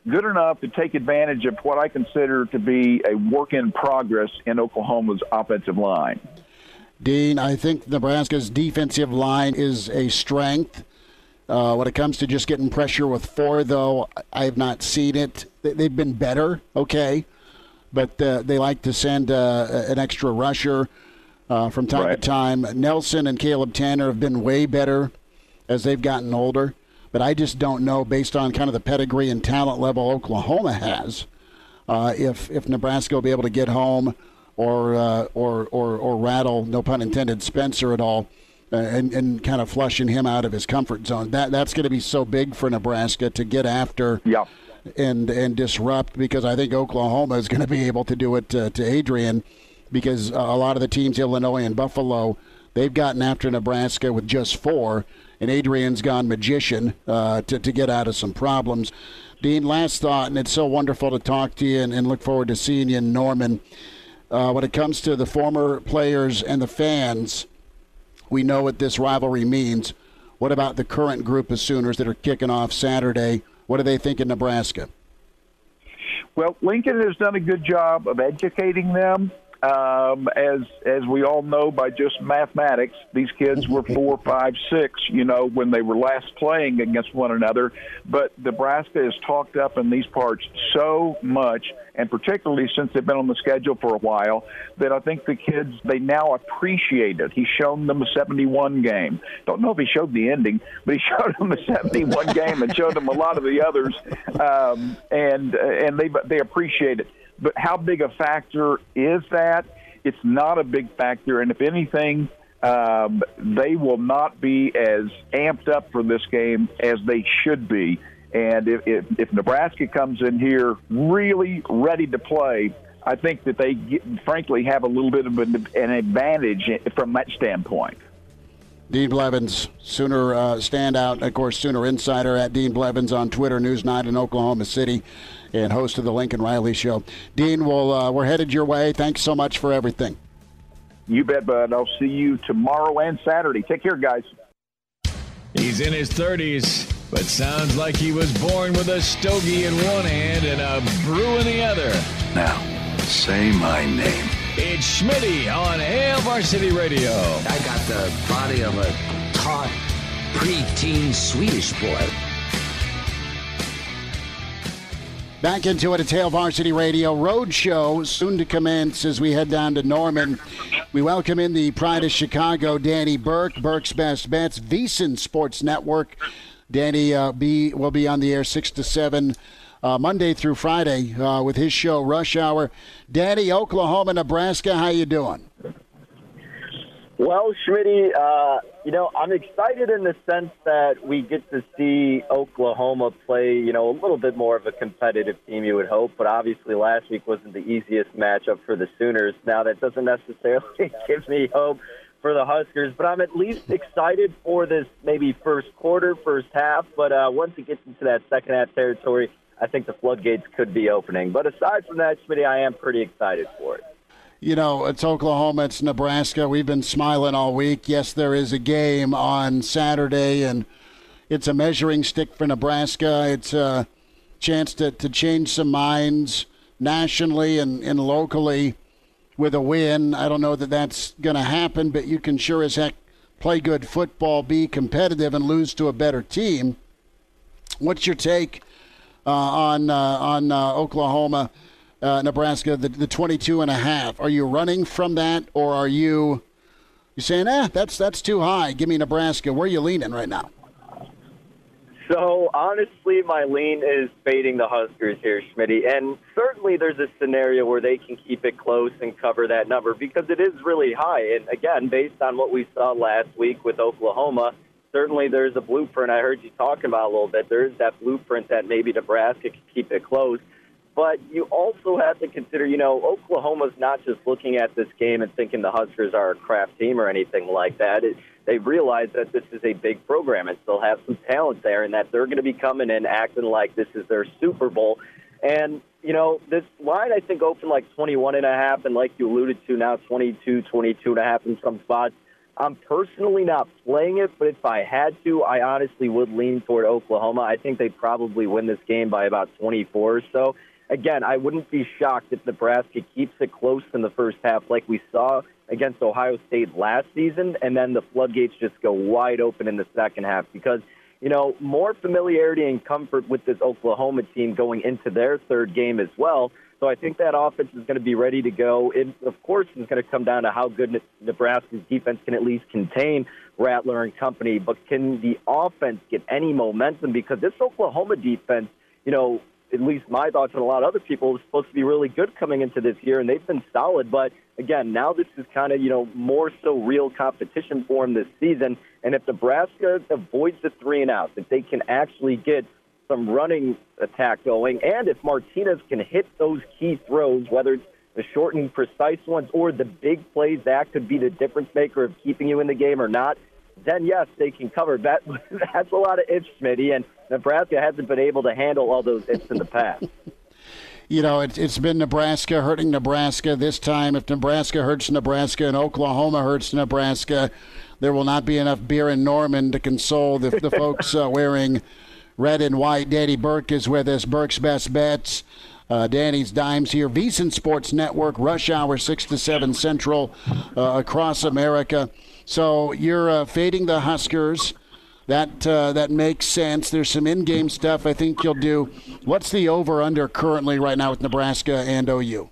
good enough to take advantage of what I consider to be a work in progress in Oklahoma's offensive line? Dean, I think Nebraska's defensive line is a strength. Uh, when it comes to just getting pressure with four, though, I have not seen it. They've been better, okay, but uh, they like to send uh, an extra rusher. Uh, from time right. to time. Nelson and Caleb Tanner have been way better as they've gotten older, but I just don't know, based on kind of the pedigree and talent level Oklahoma has, uh, if if Nebraska will be able to get home or uh, or, or or rattle, no pun intended, Spencer at all, uh, and, and kind of flushing him out of his comfort zone. That That's going to be so big for Nebraska to get after yeah. and, and disrupt, because I think Oklahoma is going to be able to do it uh, to Adrian, because uh, a lot of the teams, Illinois and Buffalo, they've gotten after Nebraska with just four, and Adrian's gone magician uh, to, to get out of some problems. Dean, last thought, and it's so wonderful to talk to you and, and look forward to seeing you in Norman. Uh, when it comes to the former players and the fans, we know what this rivalry means. What about the current group of Sooners that are kicking off Saturday? What do they think of Nebraska? Well, Lincoln has done a good job of educating them. Um, as as we all know by just mathematics, these kids were four, five, six, you know, when they were last playing against one another. But Nebraska is talked up in these parts so much, and particularly since they've been on the schedule for a while, that I think the kids, they now appreciate it. He's shown them a seventy-one game. Don't know if he showed the ending, but he showed them a seventy-one game and showed them a lot of the others, um, and and they they appreciate it. But how big a factor is that? It's not a big factor. And if anything, um, they will not be as amped up for this game as they should be. And if, if, if Nebraska comes in here really ready to play, I think that they, get, frankly, have a little bit of an, an advantage from that standpoint. Dean Blevins, Sooner uh, standout, of course, Sooner Insider at Dean Blevins on Twitter, Newsnight in Oklahoma City, and host of the Lincoln Riley Show. Dean, we'll, uh, we're headed your way. Thanks so much for everything. You bet, bud. I'll see you tomorrow and Saturday. Take care, guys. He's in his thirties, but sounds like he was born with a stogie in one hand and a brew in the other. Now, say my name. It's Schmitty on Hail Varsity Radio. I got the body of a taut, pre-teen Swedish boy. Back into it at Hail Varsity Radio Roadshow, soon to commence as we head down to Norman. We welcome in the Pride of Chicago, Danny Burke, Burke's Best Bets, VEASAN Sports Network. Danny uh, B will be on the air six to seven uh, Monday through Friday uh, with his show, Rush Hour. Danny, Oklahoma, Nebraska, how you doing? Well, Schmitty, uh, you know, I'm excited in the sense that we get to see Oklahoma play, you know, a little bit more of a competitive team, you would hope. But obviously last week wasn't the easiest matchup for the Sooners. Now, that doesn't necessarily give me hope for the Huskers, but I'm at least excited for this maybe first quarter, first half. But uh, once it gets into that second half territory, I think the floodgates could be opening. But aside from that, Schmitty, I am pretty excited for it. You know, it's Oklahoma, it's Nebraska. We've been smiling all week. Yes, there is a game on Saturday, and it's a measuring stick for Nebraska. It's a chance to, to change some minds nationally and, and locally with a win. I don't know that that's going to happen, but you can sure as heck play good football, be competitive, and lose to a better team. What's your take uh, on, uh, on uh, Oklahoma? Uh, Nebraska, the, the twenty-two and a half. Are you running from that, or are you you saying, eh, that's that's too high? Give me Nebraska. Where are you leaning right now? So, honestly, my lean is fading the Huskers here, Schmitty. And certainly there's a scenario where they can keep it close and cover that number because it is really high. And, again, based on what we saw last week with Oklahoma, certainly there's a blueprint. I heard you talking about a little bit. There is that blueprint that maybe Nebraska can keep it close. But you also have to consider, you know, Oklahoma's not just looking at this game and thinking the Huskers are a crap team or anything like that. It, they realize that this is a big program and still have some talent there and that they're going to be coming in acting like this is their Super Bowl. And, you know, this line, I think, opened like twenty-one and a half, and like you alluded to now, twenty-two, twenty-two and a half in some spots. I'm personally not playing it, but if I had to, I honestly would lean toward Oklahoma. I think they probably win this game by about twenty-four or so. Again, I wouldn't be shocked if Nebraska keeps it close in the first half like we saw against Ohio State last season, and then the floodgates just go wide open in the second half because, you know, more familiarity and comfort with this Oklahoma team going into their third game as well. So I think that offense is going to be ready to go. It, of course, is going to come down to how good Nebraska's defense can at least contain Rattler and company, but can the offense get any momentum? Because this Oklahoma defense, you know, at least my thoughts and a lot of other people, was supposed to be really good coming into this year, and they've been solid. But, again, now this is kind of, you know, more so real competition for them this season. And if Nebraska avoids the three and outs, if they can actually get some running attack going, and if Martinez can hit those key throws, whether it's the short and precise ones or the big plays, that could be the difference maker of keeping you in the game or not. Then, yes, they can cover. That, that's a lot of ifs, Smitty, and Nebraska hasn't been able to handle all those ifs in the past. You know, it, it's been Nebraska hurting Nebraska this time. If Nebraska hurts Nebraska and Oklahoma hurts Nebraska, there will not be enough beer in Norman to console the, the folks uh, wearing red and white. Danny Burke is with us, Burke's Best Bets. Uh, Danny's Dimes here, VEASAN Sports Network, Rush Hour six to seven Central uh, across America. So you're uh, fading the Huskers. That uh, that makes sense. There's some in-game stuff I think you'll do. What's the over-under currently right now with Nebraska and O U?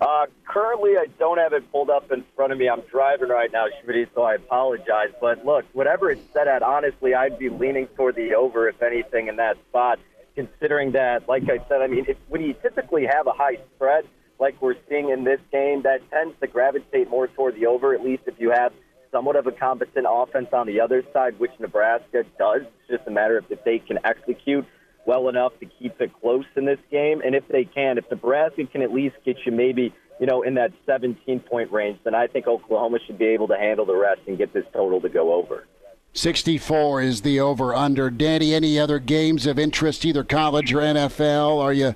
Uh, currently, I don't have it pulled up in front of me. I'm driving right now, Schmitty, so I apologize. But, look, whatever it's set at, honestly, I'd be leaning toward the over, if anything, in that spot, considering that, like I said, I mean, if, when you typically have a high spread, like we're seeing in this game, that tends to gravitate more toward the over, at least if you have somewhat of a competent offense on the other side, which Nebraska does. It's just a matter of if they can execute well enough to keep it close in this game. And if they can, if Nebraska can at least get you maybe, you know, in that seventeen-point range, then I think Oklahoma should be able to handle the rest and get this total to go over. sixty-four is the over-under. Danny, any other games of interest, either college or N F L? Are you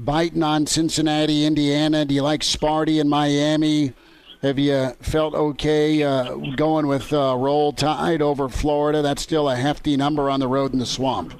biting on Cincinnati, Indiana? Do you like Sparty in Miami? Have you felt okay uh, going with uh, Roll Tide over Florida? That's still a hefty number on the road in the swamp.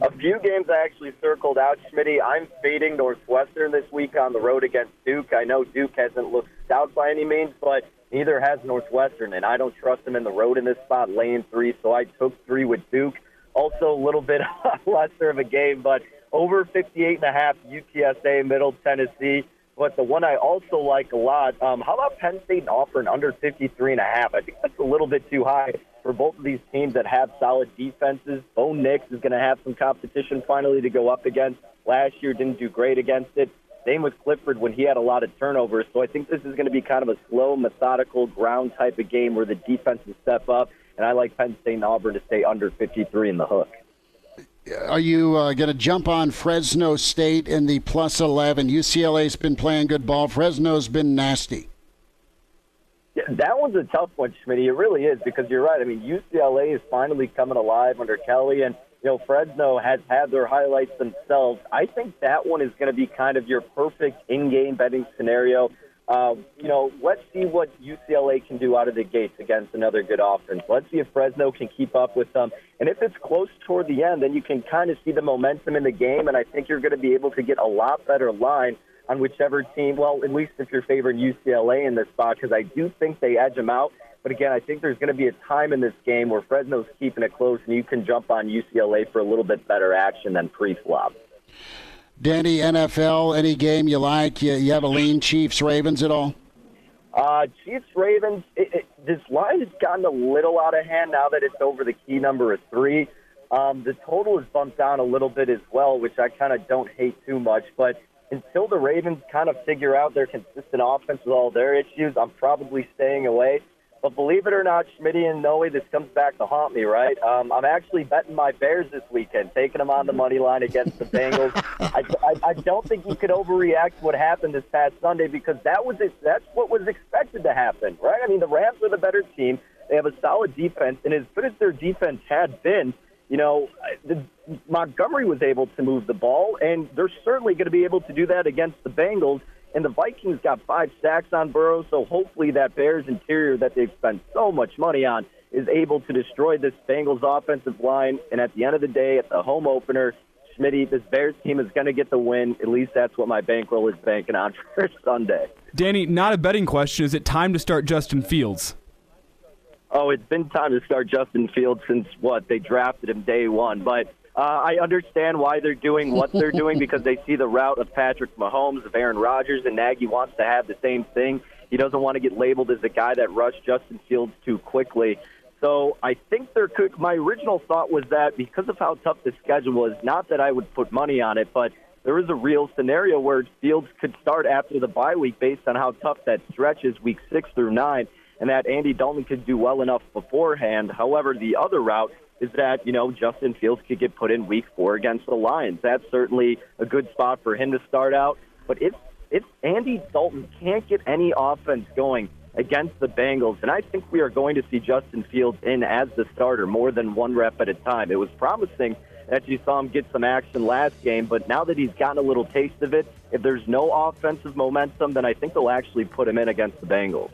A few games I actually circled out, Schmitty. I'm fading Northwestern this week on the road against Duke. I know Duke hasn't looked stout by any means, but neither has Northwestern, and I don't trust them in the road in this spot, laying three, so I took three with Duke. Also a little bit lesser of a game, but over fifty-eight and a half U T S A, Middle Tennessee. But the one I also like a lot, um, how about Penn State and Auburn under fifty-three and a half? I think that's a little bit too high for both of these teams that have solid defenses. Bo Nix is going to have some competition finally to go up against. Last year didn't do great against it. Same with Clifford when he had a lot of turnovers. So I think this is going to be kind of a slow, methodical, ground type of game where the defenses step up. And I like Penn State and Auburn to stay under fifty-three in the hook. Are you uh, going to jump on Fresno State in the plus eleven? U C L A's been playing good ball. Fresno's been nasty. Yeah, that one's a tough one, Schmitty. It really is, because you're right. I mean, U C L A is finally coming alive under Kelly, and you know Fresno has had their highlights themselves. I think that one is going to be kind of your perfect in-game betting scenario. Uh, you know, let's see what U C L A can do out of the gates against another good offense. Let's see if Fresno can keep up with them. And if it's close toward the end, then you can kind of see the momentum in the game, and I think you're going to be able to get a lot better line on whichever team, well, at least if you're favoring U C L A in this spot, because I do think they edge them out. But again, I think there's going to be a time in this game where Fresno's keeping it close, and you can jump on U C L A for a little bit better action than pre-flop. Danny, N F L, any game you like? You, you have a lean Chiefs, Ravens at all? Uh, Chiefs, Ravens, it, it, this line has gotten a little out of hand now that it's over the key number of three. Um, the total is bumped down a little bit as well, which I kind of don't hate too much. But until the Ravens kind of figure out their consistent offense with all their issues, I'm probably staying away. But believe it or not, Schmitty and Noe, this comes back to haunt me, right? Um, I'm actually betting my Bears this weekend, taking them on the money line against the Bengals. I, I, I don't think you could overreact to what happened this past Sunday, because that was that's what was expected to happen, right? I mean, the Rams are the better team. They have a solid defense, and as good as their defense had been, you know, the, Montgomery was able to move the ball, and they're certainly going to be able to do that against the Bengals. And the Vikings got five sacks on Burrow, so hopefully that Bears interior that they've spent so much money on is able to destroy this Bengals offensive line. And at the end of the day, at the home opener, Schmitty, this Bears team is going to get the win. At least that's what my bankroll is banking on for Sunday. Danny, not a betting question. Is it time to start Justin Fields? Oh, it's been time to start Justin Fields since, what, they drafted him day one. But Uh, I understand why they're doing what they're doing, because they see the route of Patrick Mahomes, of Aaron Rodgers, and Nagy wants to have the same thing. He doesn't want to get labeled as a guy that rushed Justin Fields too quickly. So I think there could – my original thought was that because of how tough the schedule was, not that I would put money on it, but there is a real scenario where Fields could start after the bye week based on how tough that stretch is, week six through nine, and that Andy Dalton could do well enough beforehand. However, the other route – is that, you know, Justin Fields could get put in week four against the Lions. That's certainly a good spot for him to start out. But if, if Andy Dalton can't get any offense going against the Bengals, and I think we are going to see Justin Fields in as the starter more than one rep at a time. It was promising that you saw him get some action last game, but now that he's gotten a little taste of it, if there's no offensive momentum, then I think they'll actually put him in against the Bengals.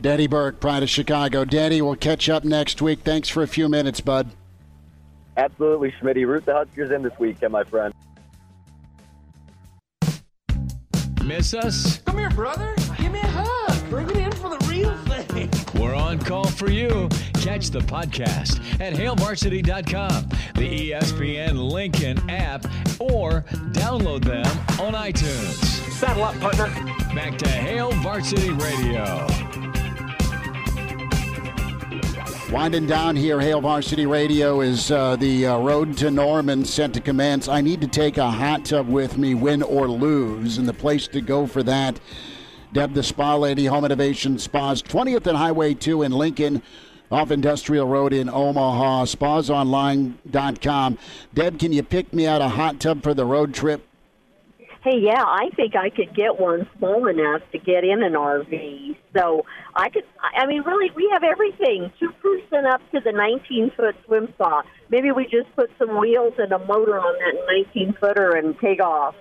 Danny Burke, Pride of Chicago. Danny, we'll catch up next week. Thanks for a few minutes, bud. Absolutely, Schmitty. Root the Huskers in this weekend, my friend. Miss us? Come here, brother. Give me a hug. Bring it in for the real thing. We're on call for you. Catch the podcast at hail varsity dot com, the E S P N Lincoln app, or download them on iTunes. Saddle up, partner. Back to Hail Varsity Radio. Winding down here, Hail Varsity Radio is uh, the uh, road to Norman set to commence. I need to take a hot tub with me, win or lose, and the place to go for that, Deb the Spa Lady, Home Innovation Spas, twentieth and Highway two in Lincoln, off Industrial Road in Omaha, spas online dot com. Deb, can you pick me out a hot tub for the road trip? Hey, yeah, I think I could get one small enough to get in an R V. So I could, I mean, really, we have everything. Two person up to the nineteen-foot swim saw. Maybe we just put some wheels and a motor on that nineteen-footer and take off.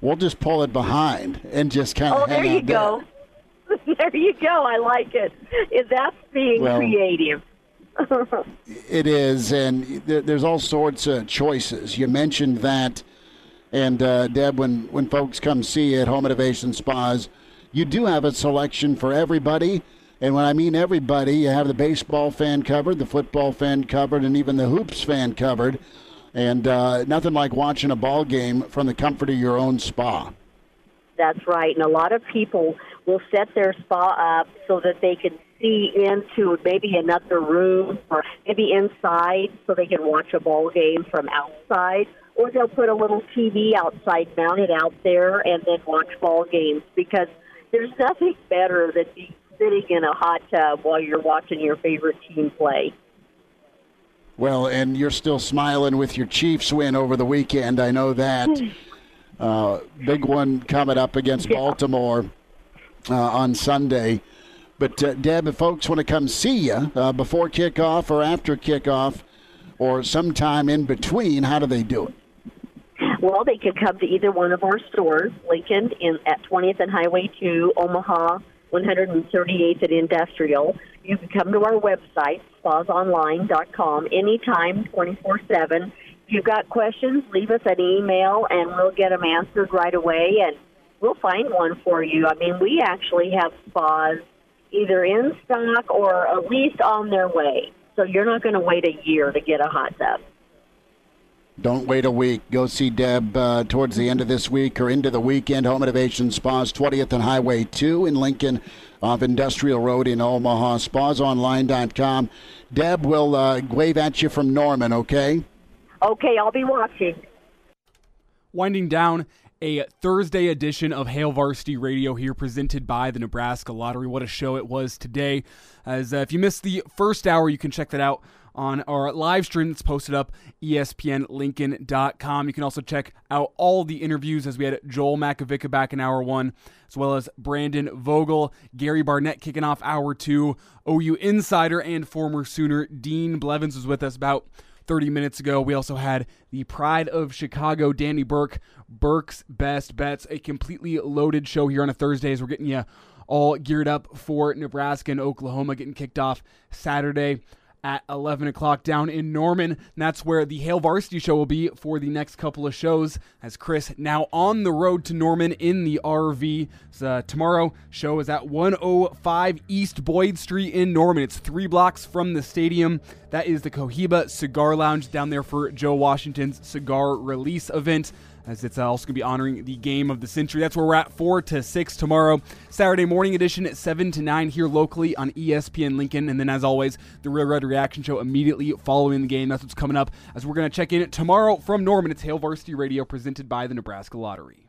We'll just pull it behind and just kind of. Oh, there you go. There. there you go. I like it. That's being well, creative. It is, and there's all sorts of choices. You mentioned that. And, uh, Deb, when, when folks come see you at Home Innovation Spas, you do have a selection for everybody. And when I mean everybody, you have the baseball fan covered, the football fan covered, and even the hoops fan covered. And uh, nothing like watching a ball game from the comfort of your own spa. That's right. And a lot of people will set their spa up so that they can see into maybe another room or maybe inside so they can watch a ball game from outside. Or they'll put a little T V outside, mounted out there, and then watch ball games, because there's nothing better than sitting in a hot tub while you're watching your favorite team play. Well, and you're still smiling with your Chiefs win over the weekend. I know that. Uh, big one coming up against yeah. Baltimore uh, on Sunday. But, uh, Deb, if folks want to come see you uh, before kickoff or after kickoff or sometime in between, how do they do it? Well, they could come to either one of our stores, Lincoln in, at twentieth and Highway two, Omaha, one thirty-eighth and Industrial. You can come to our website, spas online dot com, anytime, twenty-four seven. If you've got questions, leave us an email, and we'll get them answered right away, and we'll find one for you. I mean, we actually have spas either in stock or at least on their way, so you're not going to wait a year to get a hot tub. Don't wait a week. Go see Deb uh, towards the end of this week or into the weekend. Home Innovation Spas, twentieth and Highway two in Lincoln, off Industrial Road in Omaha. spas online dot com. Deb, will uh, wave at you from Norman, okay? Okay, I'll be watching. Winding down a Thursday edition of Hail Varsity Radio here, presented by the Nebraska Lottery. What a show it was today. As uh, if you missed the first hour, you can check that out on our live stream that's posted up, E S P N Lincoln dot com. You can also check out all the interviews, as we had Joel Makovicka back in hour one, as well as Brandon Vogel, Gary Barnett kicking off hour two, O U insider and former Sooner Dean Blevins was with us about thirty minutes ago. We also had the pride of Chicago, Danny Burke, Burke's Best Bets, a completely loaded show here on a Thursday as we're getting you all geared up for Nebraska and Oklahoma getting kicked off Saturday at eleven o'clock down in Norman. And that's where the Hail Varsity Show will be for the next couple of shows, as Chris now on the road to Norman in the R V. So, uh, tomorrow show is at one oh five East Boyd Street in Norman. It's three blocks from the stadium. That is the Cohiba Cigar Lounge down there for Joe Washington's cigar release event, as it's also going to be honoring the game of the century. That's where we're at, four to six tomorrow. Saturday morning edition at seven to nine here locally on E S P N Lincoln. And then, as always, the Real Red Reaction Show immediately following the game. That's what's coming up, as we're going to check in tomorrow from Norman. It's Hail Varsity Radio, presented by the Nebraska Lottery.